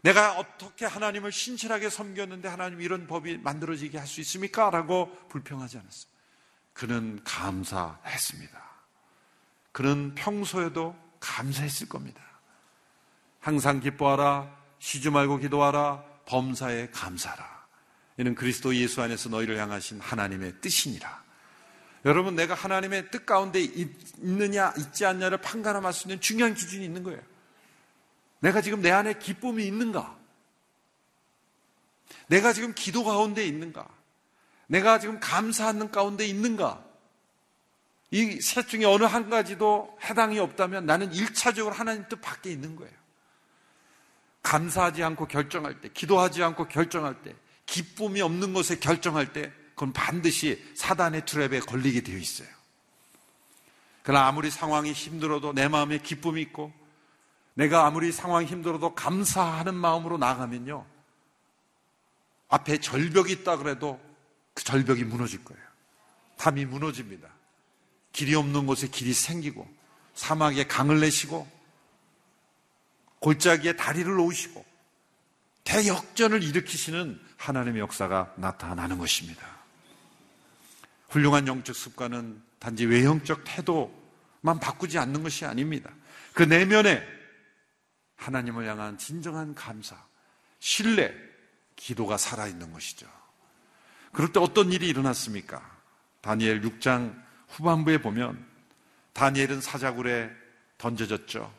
내가 어떻게 하나님을 신실하게 섬겼는데 하나님 이런 법이 만들어지게 할 수 있습니까? 라고 불평하지 않았어요. 그는 감사했습니다. 그는 평소에도 감사했을 겁니다. 항상 기뻐하라, 쉬지 말고 기도하라, 범사에 감사하라. 이는 그리스도 예수 안에서 너희를 향하신 하나님의 뜻이니라. 여러분, 내가 하나님의 뜻 가운데 있느냐 있지 않냐를 판가름할 수 있는 중요한 기준이 있는 거예요. 내가 지금 내 안에 기쁨이 있는가? 내가 지금 기도 가운데 있는가? 내가 지금 감사하는 가운데 있는가? 이 셋 중에 어느 한 가지도 해당이 없다면 나는 일차적으로 하나님 뜻 밖에 있는 거예요. 감사하지 않고 결정할 때, 기도하지 않고 결정할 때, 기쁨이 없는 것에 결정할 때 그건 반드시 사단의 트랩에 걸리게 되어 있어요. 그러나 아무리 상황이 힘들어도 내 마음에 기쁨이 있고 내가 아무리 상황이 힘들어도 감사하는 마음으로 나아가면요, 앞에 절벽이 있다 그래도 그 절벽이 무너질 거예요. 담이 무너집니다. 길이 없는 곳에 길이 생기고 사막에 강을 내시고 골짜기에 다리를 놓으시고 대역전을 일으키시는 하나님의 역사가 나타나는 것입니다. 훌륭한 영적 습관은 단지 외형적 태도만 바꾸지 않는 것이 아닙니다. 그 내면에 하나님을 향한 진정한 감사, 신뢰, 기도가 살아있는 것이죠. 그럴 때 어떤 일이 일어났습니까? 다니엘 육 장 후반부에 보면 다니엘은 사자굴에 던져졌죠.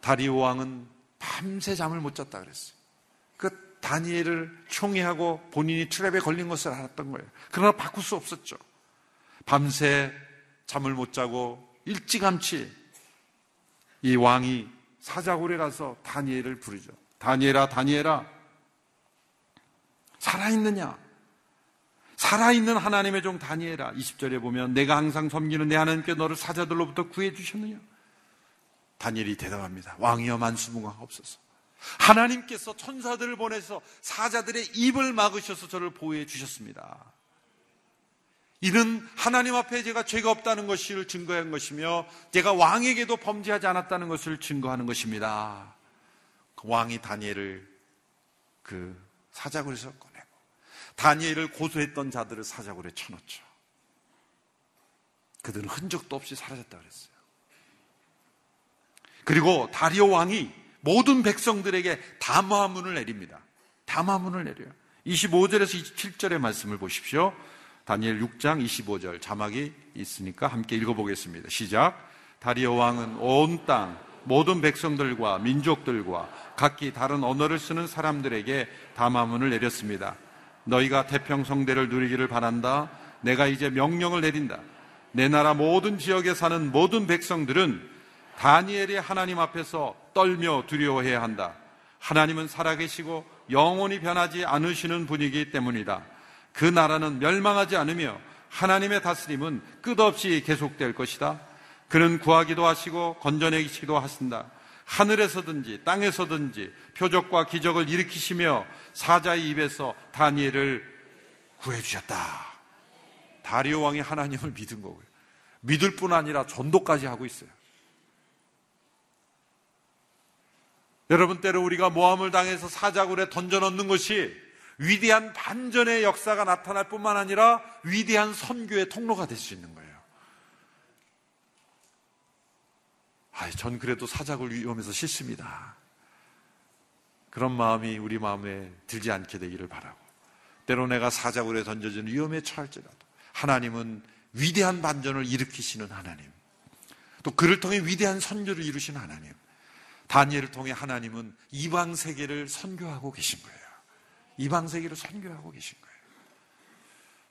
다리오 왕은 밤새 잠을 못 잤다 그랬어요. 그 다니엘을 총애하고 본인이 트랩에 걸린 것을 알았던 거예요. 그러나 바꿀 수 없었죠. 밤새 잠을 못 자고 일찌감치 이 왕이 사자굴에 가서 다니엘을 부르죠. 다니엘아, 다니엘아, 살아있느냐? 살아있는 하나님의 종 다니엘아. 이십 절에 보면 내가 항상 섬기는 내 하나님께 너를 사자들로부터 구해 주셨느냐? 다니엘이 대답합니다. 왕이여 만수무강하옵소서. 하나님께서 천사들을 보내서 사자들의 입을 막으셔서 저를 보호해 주셨습니다. 이는 하나님 앞에 제가 죄가 없다는 것을 증거한 것이며 제가 왕에게도 범죄하지 않았다는 것을 증거하는 것입니다. 그 왕이 다니엘을 그 사자굴에서 꺼내고 다니엘을 고소했던 자들을 사자굴에 쳐넣죠. 그들은 흔적도 없이 사라졌다 그랬어요. 그리고 다리오 왕이 모든 백성들에게 담화문을 내립니다. 담화문을 내려요. 이십오 절에서 이십칠 절의 말씀을 보십시오. 다니엘 육 장 이십오 절 자막이 있으니까 함께 읽어보겠습니다. 시작. 다리오 왕은 온 땅 모든 백성들과 민족들과 각기 다른 언어를 쓰는 사람들에게 담화문을 내렸습니다. 너희가 태평성대를 누리기를 바란다. 내가 이제 명령을 내린다. 내 나라 모든 지역에 사는 모든 백성들은 다니엘이 하나님 앞에서 떨며 두려워해야 한다. 하나님은 살아계시고 영원히 변하지 않으시는 분이기 때문이다. 그 나라는 멸망하지 않으며 하나님의 다스림은 끝없이 계속될 것이다. 그는 구하기도 하시고 건져내시기도 하신다. 하늘에서든지 땅에서든지 표적과 기적을 일으키시며 사자의 입에서 다니엘을 구해주셨다. 다리오 왕이 하나님을 믿은 거고요. 믿을 뿐 아니라 전도까지 하고 있어요. 여러분, 때로 우리가 모함을 당해서 사자굴에 던져넣는 것이 위대한 반전의 역사가 나타날 뿐만 아니라 위대한 선교의 통로가 될 수 있는 거예요. 아이, 전 그래도 사자굴 위험해서 싫습니다. 그런 마음이 우리 마음에 들지 않게 되기를 바라고, 때로 내가 사자굴에 던져지는 위험에 처할지라도 하나님은 위대한 반전을 일으키시는 하나님, 또 그를 통해 위대한 선교를 이루시는 하나님, 다니엘을 통해 하나님은 이방 세계를 선교하고 계신 거예요. 이방 세계를 선교하고 계신 거예요.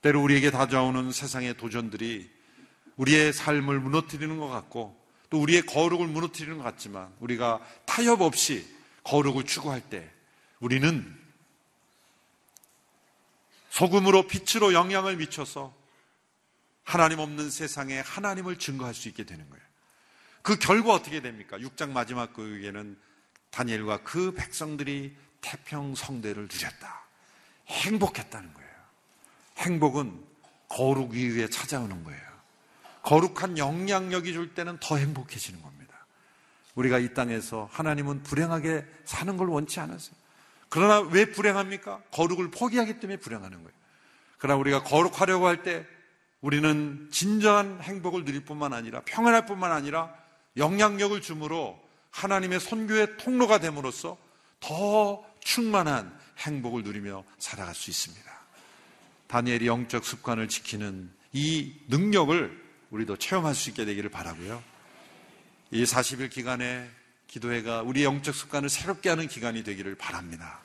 때로 우리에게 다가오는 세상의 도전들이 우리의 삶을 무너뜨리는 것 같고 또 우리의 거룩을 무너뜨리는 것 같지만, 우리가 타협 없이 거룩을 추구할 때 우리는 소금으로 빛으로 영향을 미쳐서 하나님 없는 세상에 하나님을 증거할 수 있게 되는 거예요. 그 결과 어떻게 됩니까? 육 장 마지막 교육에는 다니엘과 그 백성들이 태평성대를 누렸다, 행복했다는 거예요. 행복은 거룩 이후에 찾아오는 거예요. 거룩한 영향력이 줄 때는 더 행복해지는 겁니다. 우리가 이 땅에서 하나님은 불행하게 사는 걸 원치 않으세요. 그러나 왜 불행합니까? 거룩을 포기하기 때문에 불행하는 거예요. 그러나 우리가 거룩하려고 할 때 우리는 진정한 행복을 누릴 뿐만 아니라 평안할 뿐만 아니라 영향력을 주므로 하나님의 선교의 통로가 됨으로써 더 충만한 행복을 누리며 살아갈 수 있습니다. 다니엘이 영적 습관을 지키는 이 능력을 우리도 체험할 수 있게 되기를 바라고요. 이 사십 일 기간에 기도회가 우리의 영적 습관을 새롭게 하는 기간이 되기를 바랍니다.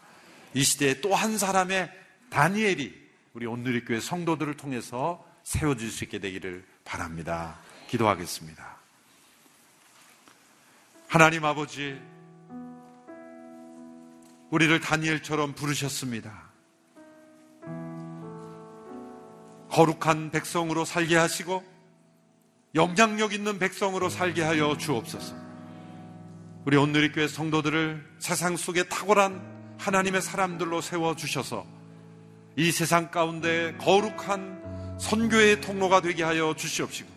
이 시대에 또 한 사람의 다니엘이 우리 온누리교회 성도들을 통해서 세워질 수 있게 되기를 바랍니다. 기도하겠습니다. 하나님 아버지, 우리를 다니엘처럼 부르셨습니다. 거룩한 백성으로 살게 하시고 영향력 있는 백성으로 살게 하여 주옵소서. 우리 온누리교회 성도들을 세상 속에 탁월한 하나님의 사람들로 세워주셔서 이 세상 가운데 거룩한 선교의 통로가 되게 하여 주시옵시고,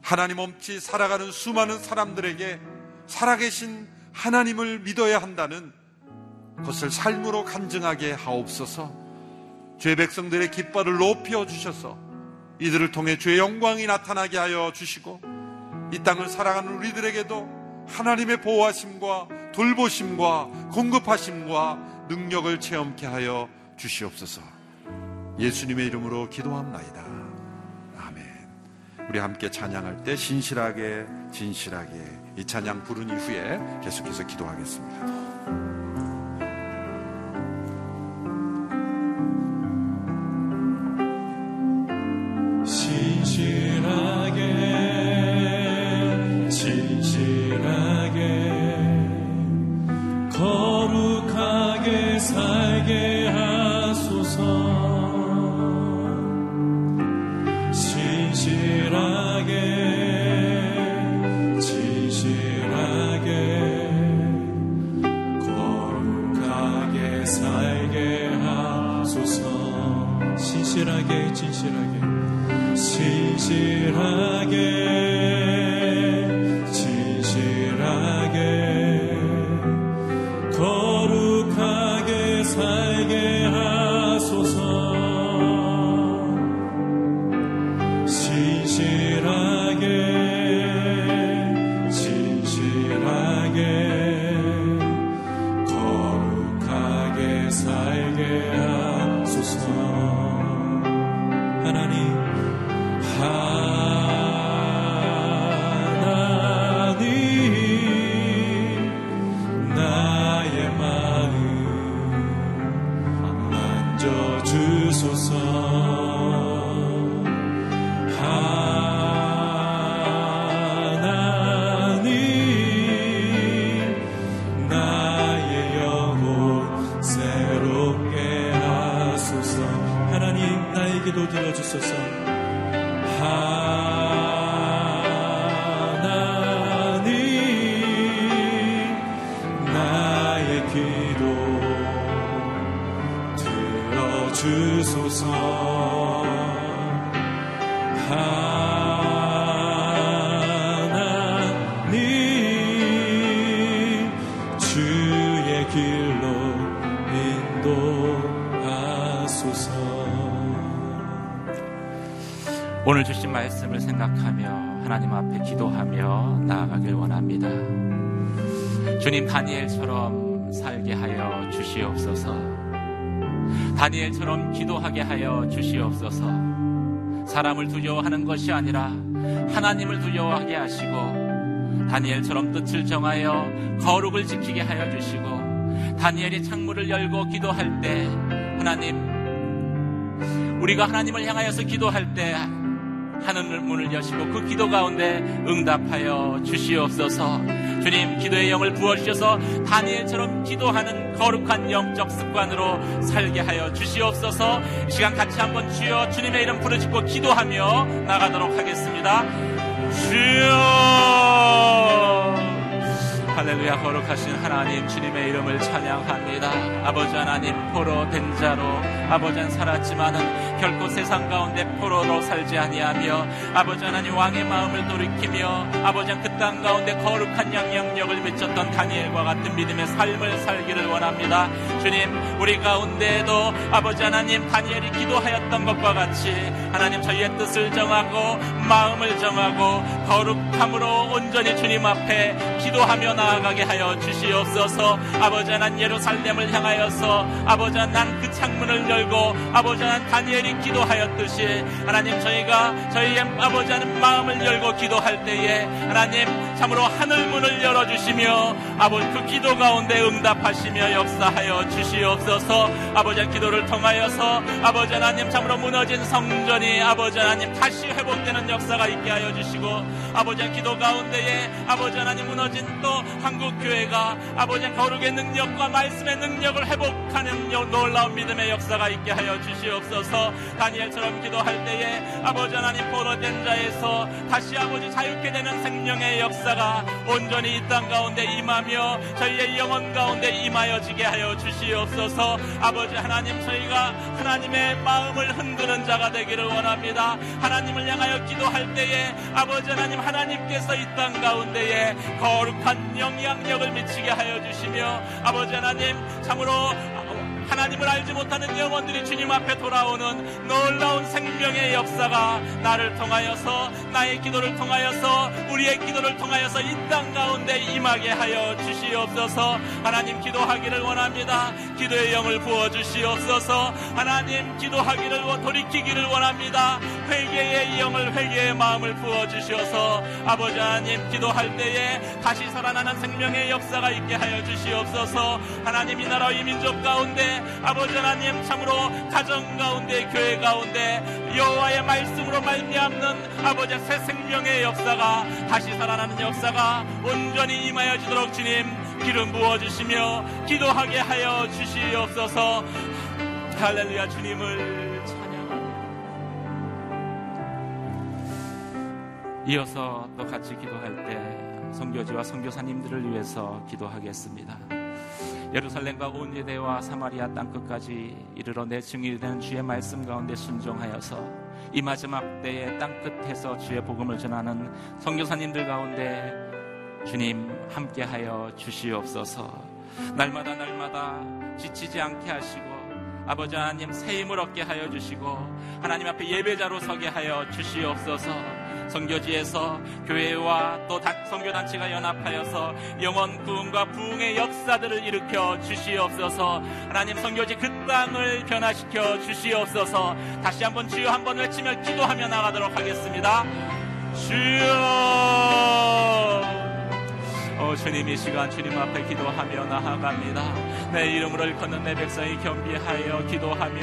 하나님 없이 살아가는 수많은 사람들에게 살아계신 하나님을 믿어야 한다는 그것을 삶으로 간증하게 하옵소서. 주의 백성들의 깃발을 높여 주셔서 이들을 통해 주의 영광이 나타나게 하여 주시고, 이 땅을 살아가는 우리들에게도 하나님의 보호하심과 돌보심과 공급하심과 능력을 체험케 하여 주시옵소서. 예수님의 이름으로 기도합니다. 아멘. 우리 함께 찬양할 때 진실하게 진실하게 이 찬양 부른 이후에 계속해서 기도하겠습니다. 진실하게 진실하게 거룩하게 살게 하소서. 진실하게 진실하게 거룩하게 살게 하소서. 진실하게 진실하게 진실하게 진실하게 거룩하게 살게 하소서. 진실하게 진실하게 거룩하게 살게 하소서. 하나님 하나님 나의 영혼 새롭게 하소서. 기도 들어주소서. 하나님 나의 기도 들어주소서. 하나님 오늘 주신 말씀을 생각하며 하나님 앞에 기도하며 나아가길 원합니다. 주님, 다니엘처럼 살게 하여 주시옵소서. 다니엘처럼 기도하게 하여 주시옵소서. 사람을 두려워하는 것이 아니라 하나님을 두려워하게 하시고, 다니엘처럼 뜻을 정하여 거룩을 지키게 하여 주시고, 다니엘이 창문을 열고 기도할 때, 하나님, 우리가 하나님을 향하여서 기도할 때 하늘 문을 여시고 그 기도 가운데 응답하여 주시옵소서. 주님, 기도의 영을 부어주셔서 다니엘처럼 기도하는 거룩한 영적 습관으로 살게 하여 주시옵소서. 시간 같이 한번 주여 주님의 이름 부르짖고 기도하며 나가도록 하겠습니다. 주여, 할렐루야. 거룩하신 하나님, 주님의 이름을 찬양합니다. 아버지 하나님, 포로 된 자로 아버지는 살았지만은 결코 세상 가운데 포로로 살지 아니하며, 아버지 하나님, 왕의 마음을 돌이키며 아버지는 그 땅 가운데 거룩한 영향력을 미쳤던 다니엘과 같은 믿음의 삶을 살기를 원합니다. 주님, 우리 가운데에도 아버지 하나님, 다니엘이 기도하였던 것과 같이 하나님, 저희의 뜻을 정하고 마음을 정하고 거룩함으로 온전히 주님 앞에 기도하며 나아가게 하여 주시옵소서. 아버지 하나님, 예루살렘을 향하여서 아버지 하나님 그 창문을 열고 아버지 하나님 다니엘이 기도하였듯이 하나님, 저희가 저희의 아버지 하나님 마음을 열고 기도할 때에 하나님, 참으로 하늘 문을 열어주시며 아버지 그 기도 가운데 응답하시며 역사하여 주시옵소서. 아버지 하나님, 기도를 통하여서 아버지 하나님, 참으로 무너진 성전이 아버지 하나님 다시 회복되는 역사가 있게 하여 주시고, 아버지 하나님, 기도 가운데에 아버지 하나님 무너진 또 한국교회가 아버지 거룩의 능력과 말씀의 능력을 회복하는 놀라운 믿음의 역사가 있게 하여 주시옵소서. 다니엘처럼 기도할 때에 아버지 하나님 포로된 자에서 다시 아버지 자유케 되는 생명의 역사가 온전히 이 땅 가운데 임하며 저희의 영혼 가운데 임하여지게 하여 주시옵소서. 아버지 하나님, 저희가 하나님의 마음을 흔드는 자가 되기를 원합니다. 하나님을 향하여 기도할 때에 아버지 하나님, 하나님께서 이 땅 가운데에 거룩한 영향력을 미치게 하여 주시며 아버지 하나님, 참으로 하나님을 알지 못하는 영혼들이 주님 앞에 돌아오는 놀라운 생명의 역사가 나를 통하여서, 나의 기도를 통하여서, 우리의 기도를 통하여서 이 땅 가운데 임하게 하여 주시옵소서. 하나님, 기도하기를 원합니다. 기도의 영을 부어주시옵소서. 하나님, 기도하기를 돌이키기를 원합니다. 회개의 영을, 회개의 마음을 부어주셔서 아버지 하나님, 기도할 때에 다시 살아나는 생명의 역사가 있게 하여 주시옵소서. 하나님, 이 나라 이 민족 가운데 아버지 하나님, 참으로 가정 가운데, 교회 가운데 여호와의 말씀으로 말미암는 아버지 새 생명의 역사가, 다시 살아나는 역사가 온전히 임하여지도록 주님 기름 부어주시며 기도하게 하여 주시옵소서. 할렐루야. 주님을 찬양합니다. 이어서 또 같이 기도할 때 선교지와 선교사님들을 위해서 기도하겠습니다. 예루살렘과 온 유대와 사마리아 땅끝까지 이르러 내 증인이 되는 주의 말씀 가운데 순종하여서 이 마지막 때에 땅끝에서 주의 복음을 전하는 선교사님들 가운데 주님 함께하여 주시옵소서. 날마다 날마다 지치지 않게 하시고 아버지 하나님 새 힘을 얻게 하여 주시고 하나님 앞에 예배자로 서게 하여 주시옵소서. 선교지에서 교회와 또 선교단체가 연합하여서 영원 구원과 부흥의 역사들을 일으켜 주시옵소서. 하나님, 선교지 그 땅을 변화시켜 주시옵소서. 다시 한번 주여 한번 외치며 기도하며 나가도록 하겠습니다. 주여. 오, 주님, 이 시간 주님 앞에 기도하며 나아갑니다. 내 이름을 걷는 내 백성이 겸비하여 기도하며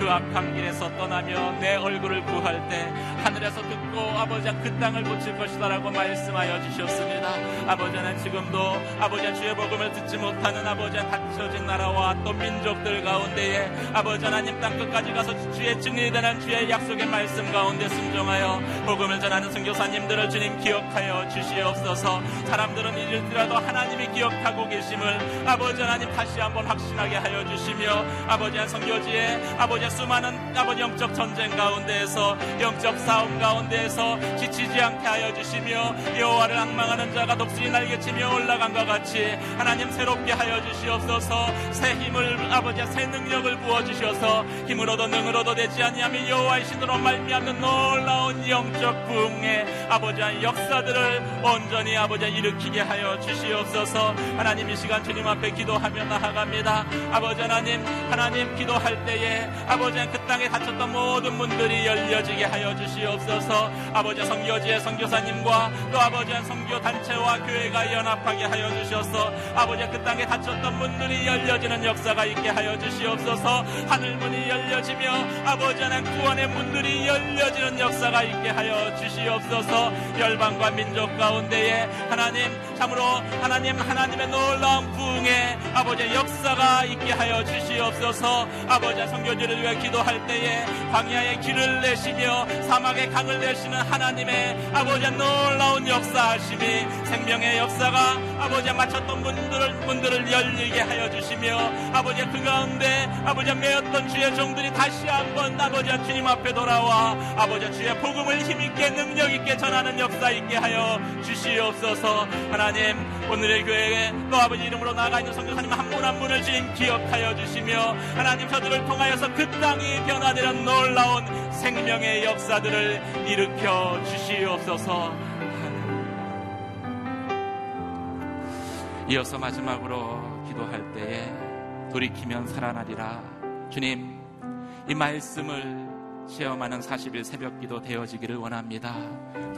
그 악한 길에서 떠나며 내 얼굴을 구할 때 하늘에서 듣고 아버지야 그 땅을 고칠 것이다 라고 말씀하여 주셨습니다. 아버지는 지금도 아버지야 주의 복음을 듣지 못하는 아버지야 닫혀진 나라와 또 민족들 가운데에 아버지 하나님 땅 끝까지 가서 주의 증인이 되는 주의 약속의 말씀 가운데 순종하여 복음을 전하는 선교사님들을 주님 기억하여 주시옵소서. 사람들은 잊을지라도 하나님이 기억하고 계심을 아버지 하나님 다시 한번 확신하게 하여 주시며 아버지의 선교지에 아버지의 수많은 아버지 영적 전쟁 가운데에서 영적 싸움 가운데에서 지치지 않게 하여 주시며 여호와를 앙망하는 자가 독수리 날개치며 올라간과 같이 하나님 새롭게 하여 주시옵소서. 새 힘을 아버지의 새 능력을 부어주셔서 힘으로도 능으로도 되지 아니하며 여호와의 신으로 말미암는 놀라운 영적 부흥의 아버지의 역사들을 온전히 아버지의 일으키게 하여 주시옵소서. 하나님 이 시간 주님 앞에 기도하며 나아갑니다. 아버지 하나님 하나님 기도할 때에 아버지 그 땅에 닫혔던 모든 문들이 열려지게 하여 주시옵소서. 아버지 선교지의 선교사님과 또 아버지 선교단체와 교회가 연합하게 하여 주셔서 아버지 그 땅에 닫혔던 문들이 열려지는 역사가 있게 하여 주시옵소서. 하늘문이 열려지며 아버지 하나님 구원의 문들이 열려지는 역사가 있게 하여 주시옵소서. 열방과 민족 가운데에 하나님 참으로 하나님 하나님의 놀라운 부흥의 아버지의 역사가 있게 하여 주시옵소서. 아버지의 선교지를 위해 기도할 때에 광야의 길을 내시며 사막의 강을 내시는 하나님의 아버지의 놀라운 역사하심이 생명의 역사가 아버지의 마쳤던 문들을, 문들을 열리게 하여 주시며 아버지의 그 가운데 아버지의 매였던 주의 종들이 다시 한번 아버지의 주님 앞에 돌아와 아버지의 주의 복음을 힘있게 능력있게 전하는 역사 있게 하여 주시옵소서. 하나님 오늘의 교회에 또 아버지 이름으로 나아가 있는 선교사님 한 분 한 분을 주님 기억하여 주시며 하나님 저들을 통하여서 그 땅이 변화되는 놀라운 생명의 역사들을 일으켜 주시옵소서. 이어서 마지막으로 기도할 때에 돌이키면 살아나리라. 주님 이 말씀을 체험하는 사십 일 새벽기도 되어지기를 원합니다.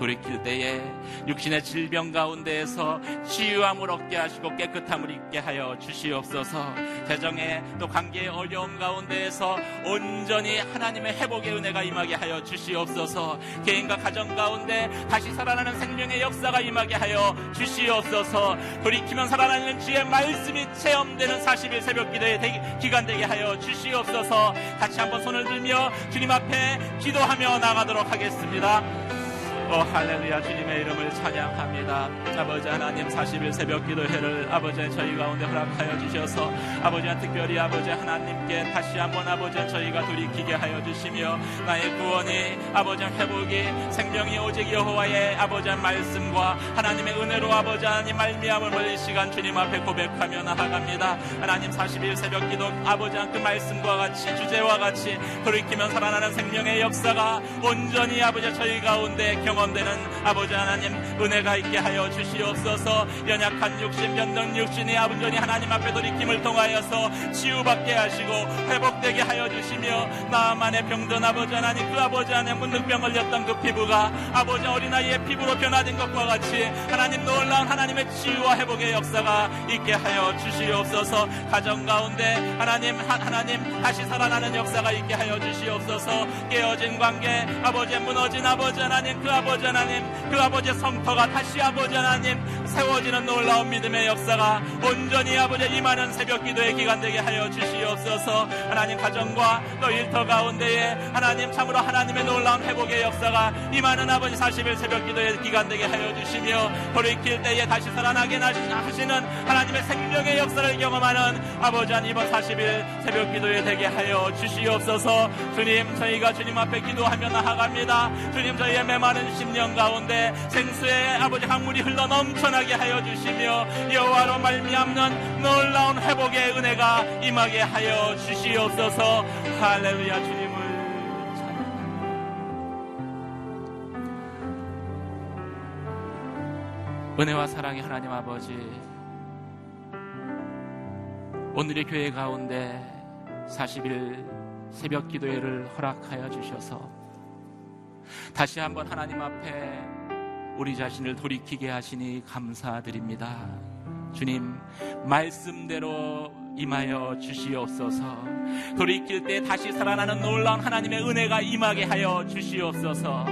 돌이킬 때에 육신의 질병 가운데에서 치유함을 얻게 하시고 깨끗함을 입게 하여 주시옵소서. 재정의 또 관계의 어려움 가운데에서 온전히 하나님의 회복의 은혜가 임하게 하여 주시옵소서. 개인과 가정 가운데 다시 살아나는 생명의 역사가 임하게 하여 주시옵소서. 돌이키면 살아나는 주의 말씀이 체험되는 사십 일 새벽기도의 기간 되게 하여 주시옵소서. 같이 한번 손을 들며 주님 앞에 기도하며 나가도록 하겠습니다. 오 할렐루야. 주님의 이름을 찬양합니다. 아버지 하나님 사십 일 새벽 기도회를 아버지 저희 가운데 허락하여 주셔서 아버지 특별히 아버지 하나님께 다시 한번 아버지 저희가 돌이키게 하여 주시며 나의 구원이 아버지 회복이 생명이 오직 여호와의 아버지 말씀과 하나님의 은혜로 아버지 하나님 말미암을 이 시간 주님 앞에 고백하며 나아갑니다. 하나님 사십 일 새벽 기도 아버지 그 말씀과 같이 주제와 같이 돌이키면 살아나는 생명의 역사가 온전히 아버지 저희 가운데 경 되는 아버지 하나님 은혜가 있게 하여 주시옵소서. 연약한 육신 변덕 육신이 아버지 하나님 앞에 돌이킴을 통하여서 치유받게 하시고 회복되게 하여 주시며 나만의 병든 아버지 하나님 그 아버지 하나님 문득병 걸렸던 그 피부가 아버지 어린아이의 피부로 변화된 것과 같이 하나님 놀라운 하나님의 치유와 회복의 역사가 있게 하여 주시옵소서. 가정 가운데 하나님 하, 하나님 다시 살아나는 역사가 있게 하여 주시옵소서. 깨어진 관계 아버지 무너진 아버지 하나님 그 아버지 아버지 하나님 그 아버지의 성터가 다시 아버지 하나님 세워지는 놀라운 믿음의 역사가 온전히 아버지 임하는 새벽기도의 기간되게 하여 주시옵소서. 하나님 가정과 또 일터 가운데에 하나님 참으로 하나님의 놀라운 회복의 역사가 임하는 아버지 사십 일 새벽기도의 기간되게 하여 주시며 돌이킬 때에 다시 살아나게 하시는 하나님의 생명의 역사를 경험하는 아버지 한 이번 사십 일 새벽기도에 되게 하여 주시옵소서. 주님 저희가 주님 앞에 기도하며 나아갑니다. 주님 저희의 메마른 십년 가운데 생수의 아버지 강물이 흘러 넘쳐나게 하여 주시며 여호와로 말미암는 놀라운 회복의 은혜가 임하게 하여 주시옵소서. 할렐루야. 주님을 찬양합니다. 은혜와 사랑의 하나님 아버지 오늘의 교회 가운데 사십 일 새벽 기도회를 허락하여 주셔서 다시 한번 하나님 앞에 우리 자신을 돌이키게 하시니 감사드립니다. 주님 말씀대로 임하여 주시옵소서. 돌이킬 때 다시 살아나는 놀라운 하나님의 은혜가 임하게 하여 주시옵소서.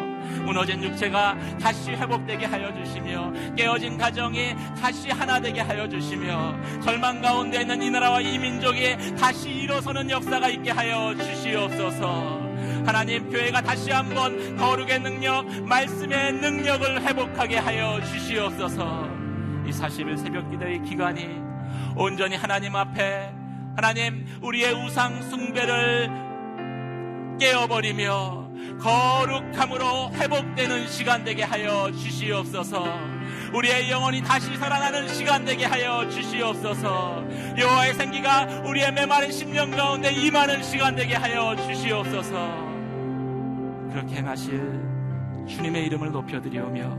무너진 육체가 다시 회복되게 하여 주시며, 깨어진 가정이 다시 하나 되게 하여 주시며, 절망 가운데 있는 이 나라와 이 민족이 다시 일어서는 역사가 있게 하여 주시옵소서. 하나님, 교회가 다시 한번 거룩의 능력, 말씀의 능력을 회복하게 하여 주시옵소서. 이 사십일 새벽 기도의 기간이 온전히 하나님 앞에, 하나님, 우리의 우상 숭배를 깨어버리며 거룩함으로 회복되는 시간 되게 하여 주시옵소서. 우리의 영혼이 다시 살아나는 시간 되게 하여 주시옵소서. 여호와의 생기가 우리의 메마른 심령 가운데 임하는 시간 되게 하여 주시옵소서. 그렇게 행하실 주님의 이름을 높여드리오며,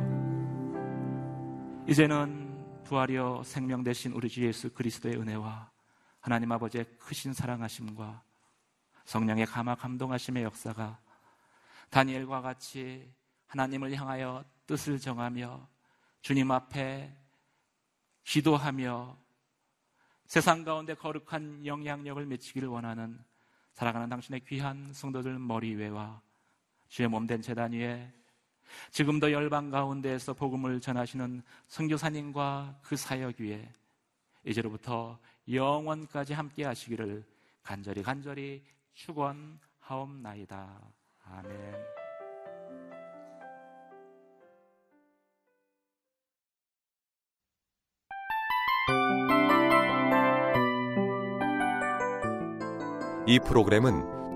이제는 부활이요 생명 되신 우리 주 예수 그리스도의 은혜와 하나님 아버지의 크신 사랑하심과 성령의 감화 감동하심의 역사가 다니엘과 같이 하나님을 향하여 뜻을 정하며 주님 앞에 기도하며 세상 가운데 거룩한 영향력을 미치기를 원하는 살아가는 당신의 귀한 성도들 머리 위와 주의 몸된 제단 위에 지금도 열방 가운데에서 복음을 전하시는 선교사님과 그 사역 위에 이제로부터 영원까지 함께 하시기를 간절히 간절히 축원하옵나이다. 아멘. 이 프로그램은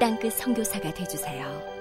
땅끝 선교사가 되어주세요.